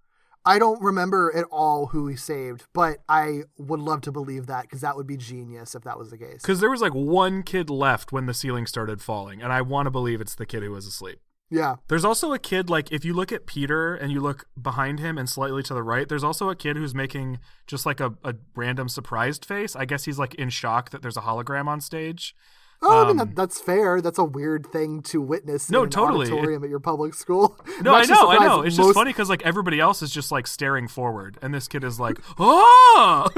I don't remember at all who he saved, but I would love to believe that because that would be genius if that was the case. Because there was like one kid left when the ceiling started falling, and I want to believe it's the kid who was asleep. Yeah. There's also a kid, like, if you look at Peter and you look behind him and slightly to the right, there's also a kid who's making just, like, a, a random surprised face. I guess he's, like, in shock that there's a hologram on stage. Oh, um, I mean, that, that's fair. That's a weird thing to witness no, in an totally. auditorium at your public school. No, I know, I know. It's most... just funny because, like, everybody else is just, like, staring forward. And this kid is like, oh!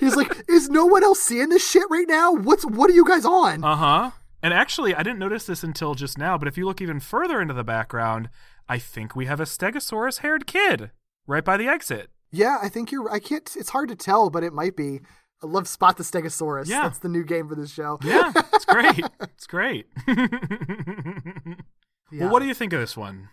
He's like, is no one else seeing this shit right now? What's What are you guys on? Uh-huh. And actually, I didn't notice this until just now, but if you look even further into the background, I think we have a Stegosaurus-haired kid right by the exit. Yeah, I think you're – I can't – it's hard to tell, but it might be. I love Spot the Stegosaurus. Yeah. That's the new game for this show. Yeah, it's great. It's great. Yeah. Well, what do you think of this one?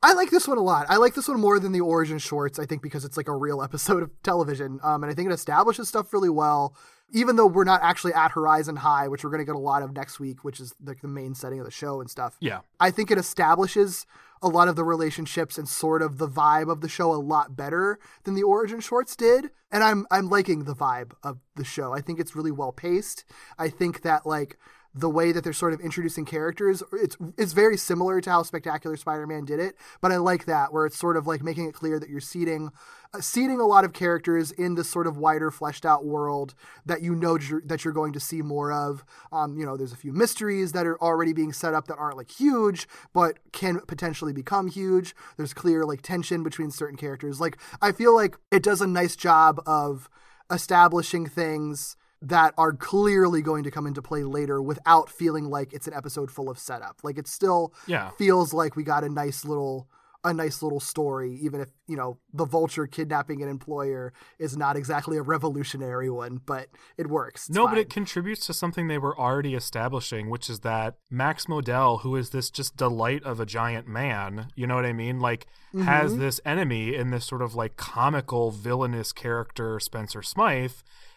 I like this one a lot. I like this one more than the Origin Shorts, I think, because it's like a real episode of television, um, and I think it establishes stuff really well. Even though we're not actually at Horizon High, which we're going to get a lot of next week, which is like the main setting of the show and stuff. Yeah. I think it establishes a lot of the relationships and sort of the vibe of the show a lot better than the Origin Shorts did. And I'm I'm liking the vibe of the show. I think it's really well paced. I think that like the way that they're sort of introducing characters, it's it's very similar to how Spectacular Spider-Man did it. But I like that, where it's sort of like making it clear that you're seating uh, seating a lot of characters in this sort of wider, fleshed out world that you know j- that you're going to see more of. Um, you know, there's a few mysteries that are already being set up that aren't like huge, but can potentially become huge. There's clear like tension between certain characters. Like I feel like it does a nice job of establishing things that are clearly going to come into play later without feeling like it's an episode full of setup. Like it still yeah. feels like we got a nice little a nice little story, even if, you know, the Vulture kidnapping an employer is not exactly a revolutionary one, but it works. It's no, fine. But it contributes to something they were already establishing, which is that Max Modell, who is this just delight of a giant man, you know what I mean? Like mm-hmm. has this enemy in this sort of like comical villainous character, Spencer Smythe.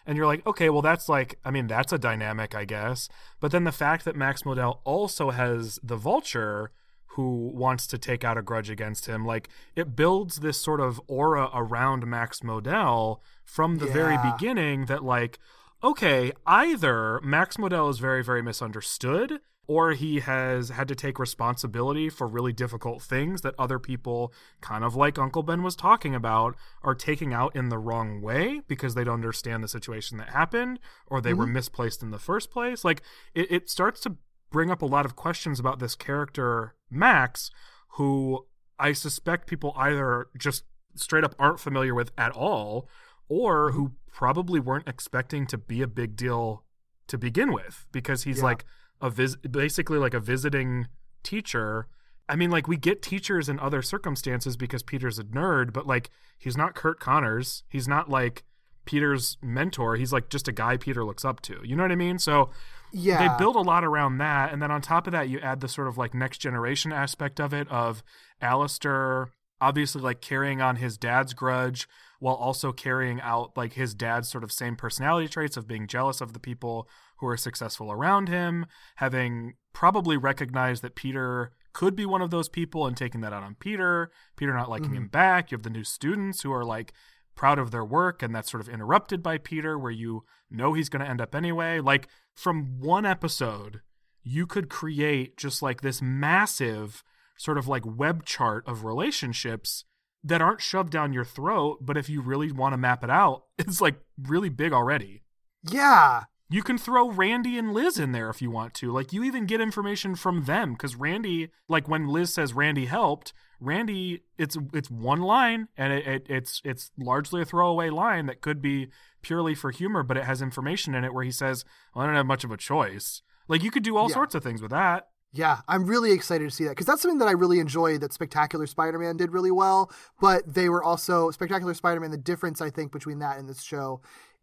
And you're like, okay, well, that's like, I mean, that's a dynamic, I guess. But then the fact that Max Modell also has the Vulture who wants to take out a grudge against him, like it builds this sort of aura around Max Modell from the yeah. very beginning that like, okay, either Max Modell is very, very misunderstood, or he has had to take responsibility for really difficult things that other people, kind of like Uncle Ben was talking about, are taking out in the wrong way because they don't understand the situation that happened, or they mm-hmm. were misplaced in the first place. Like it, it starts to bring up a lot of questions about this character, Max, who I suspect people either just straight up aren't familiar with at all, or who probably weren't expecting to be a big deal to begin with, because he's yeah. like a vis- basically like a visiting teacher. I mean, like we get teachers in other circumstances because Peter's a nerd, but like he's not Kurt Connors. He's not like Peter's mentor. He's like just a guy Peter looks up to. You know what I mean? So yeah. they build a lot around that. And then on top of that, you add the sort of like next generation aspect of it, of Alistair obviously like carrying on his dad's grudge while also carrying out like his dad's sort of same personality traits of being jealous of the people who are successful around him, having probably recognized that Peter could be one of those people and taking that out on Peter, Peter not liking mm-hmm. him back. You have the new students who are like proud of their work, and that's sort of interrupted by Peter, where you know he's going to end up anyway. Like from one episode, you could create just like this massive sort of like web chart of relationships that aren't shoved down your throat, but if you really want to map it out, it's like really big already. Yeah. You can throw Randy and Liz in there if you want to. Like, you even get information from them, because Randy, like when Liz says Randy helped, Randy, it's it's one line, and it, it it's it's largely a throwaway line that could be purely for humor, but it has information in it where he says, well, I don't have much of a choice. Like, you could do all yeah. sorts of things with that. Yeah, I'm really excited to see that, because that's something that I really enjoyed that Spectacular Spider-Man did really well, but they were also, Spectacular Spider-Man, the difference, I think, between that and this show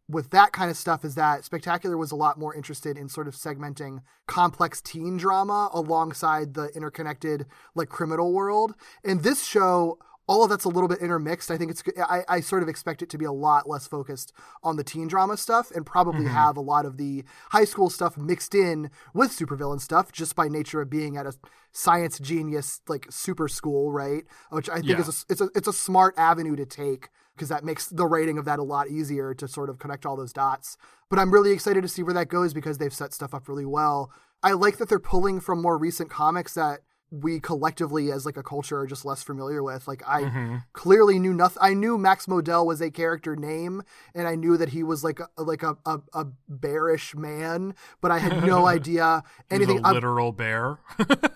with that kind of stuff is that Spectacular was a lot more interested in sort of segmenting complex teen drama alongside the interconnected, like, criminal world. And this show, all of that's a little bit intermixed. I think it's, I, I sort of expect it to be a lot less focused on the teen drama stuff and probably mm-hmm. have a lot of the high school stuff mixed in with supervillain stuff just by nature of being at a science genius, like, super school, right? Which I think yeah. is a, it's a, it's a smart avenue to take, because that makes the rating of that a lot easier to sort of connect all those dots. But I'm really excited to see where that goes, because they've set stuff up really well. I like that they're pulling from more recent comics that we collectively as like a culture are just less familiar with. Like I mm-hmm. clearly knew nothing. I knew Max Modell was a character name, and I knew that he was like a, like a, a, a bearish man, but I had no idea anything. A literal I'm, bear.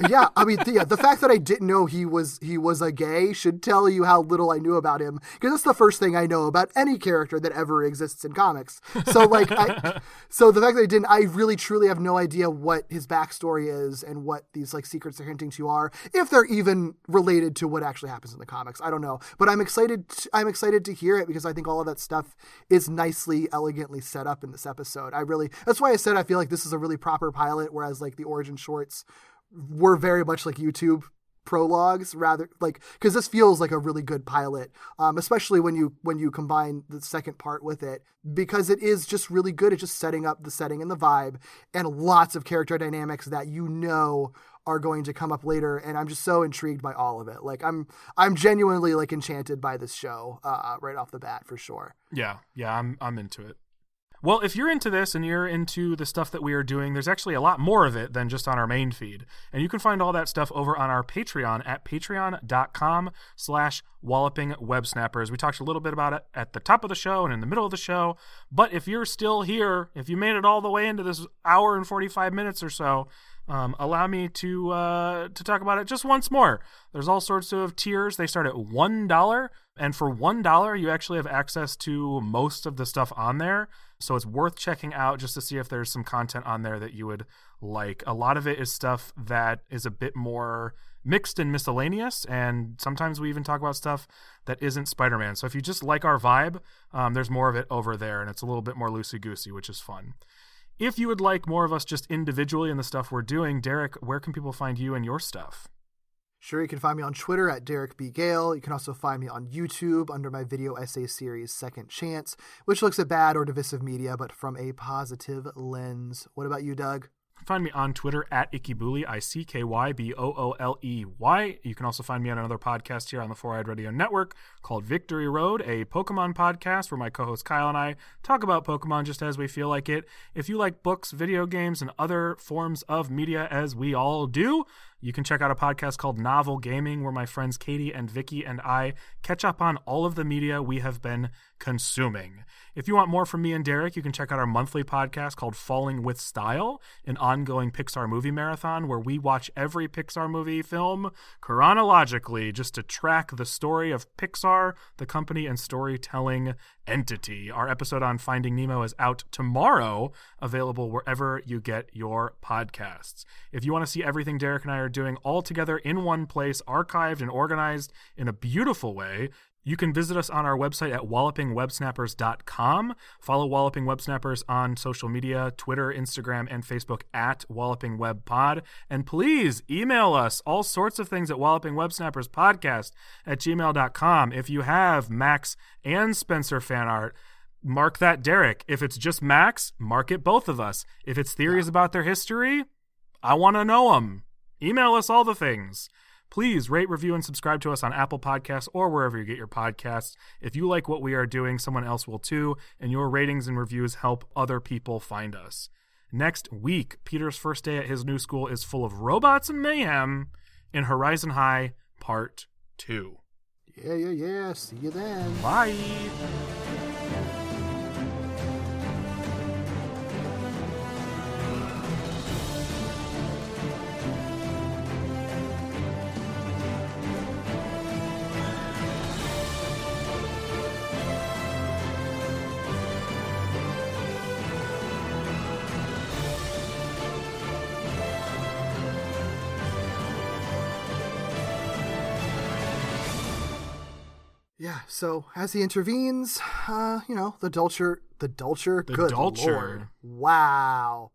yeah. I mean, the, yeah, the fact that I didn't know he was, he was a gay should tell you how little I knew about him. Cause that's the first thing I know about any character that ever exists in comics. So like, I, so the fact that I didn't, I really truly have no idea what his backstory is and what these like secrets are hinting to are, if they're even related to what actually happens in the comics. I don't know, but I'm excited to, I'm excited to hear it, because I think all of that stuff is nicely, elegantly set up in this episode. I really, that's why I said I feel like this is a really proper pilot, whereas like the origin shorts were very much like YouTube prologues rather, like, because this feels like a really good pilot, um, especially when you when you combine the second part with it, because it is just really good at just setting up the setting and the vibe and lots of character dynamics that you know are going to come up later, and I'm just so intrigued by all of it. Like I'm I'm genuinely like enchanted by this show uh, right off the bat for sure. Yeah, yeah, I'm I'm into it. Well, if you're into this and you're into the stuff that we are doing, there's actually a lot more of it than just on our main feed. And you can find all that stuff over on our Patreon at patreon.com slash walloping web snappers. We talked a little bit about it at the top of the show and in the middle of the show. But if you're still here, if you made it all the way into this hour and forty-five minutes or so, Um, allow me to uh, to talk about it just once more. There's all sorts of tiers. They start at one dollar, and for one dollar, you actually have access to most of the stuff on there. So it's worth checking out just to see if there's some content on there that you would like. A lot of it is stuff that is a bit more mixed and miscellaneous, and sometimes we even talk about stuff that isn't Spider-Man. So if you just like our vibe, um, there's more of it over there, and it's a little bit more loosey-goosey, which is fun. If you would like more of us just individually in the stuff we're doing, Derek, where can people find you and your stuff? Sure, you can find me on Twitter at Derek B. Gale. You can also find me on YouTube under my video essay series, Second Chance, which looks at bad or divisive media, but from a positive lens. What about you, Doug? Find me on Twitter at Ickybooly, I C K Y B O O L E Y. You can also find me on another podcast here on the Four-Eyed Radio Network called Victory Road, a Pokemon podcast where my co-host Kyle and I talk about Pokemon just as we feel like it. If you like books, video games, and other forms of media, as we all do, you can check out a podcast called Novel Gaming, where my friends Katie and Vicky and I catch up on all of the media we have been consuming. If you want more from me and Derek, you can check out our monthly podcast called Falling with Style, an ongoing Pixar movie marathon where we watch every Pixar movie film chronologically just to track the story of Pixar, the company, and storytelling entity. Our episode on Finding Nemo is out tomorrow, available wherever you get your podcasts. If you want to see everything Derek and I are doing all together in one place, archived and organized in a beautiful way, You can visit us on our website at walloping web snappers dot com. Follow Walloping Web Snappers on social media, Twitter, Instagram, and Facebook at WallopingWebPod. And please email us all sorts of things at walloping web snappers podcast at gmail dot com. If you have Max and Spencer fan art, mark that Derek. If it's just Max, mark it both of us. If it's theories yeah. about their history, I want to know them. Email us all the things. Please rate, review, and subscribe to us on Apple Podcasts or wherever you get your podcasts. If you like what we are doing, someone else will too, and your ratings and reviews help other people find us. Next week, Peter's first day at his new school is full of robots and mayhem in Horizon High Part two. Yeah, yeah, yeah. See you then. Bye. Yeah, so as he intervenes, uh, you know, the Dulcher, the Dulcher, the good Dulcher. Lord. Wow.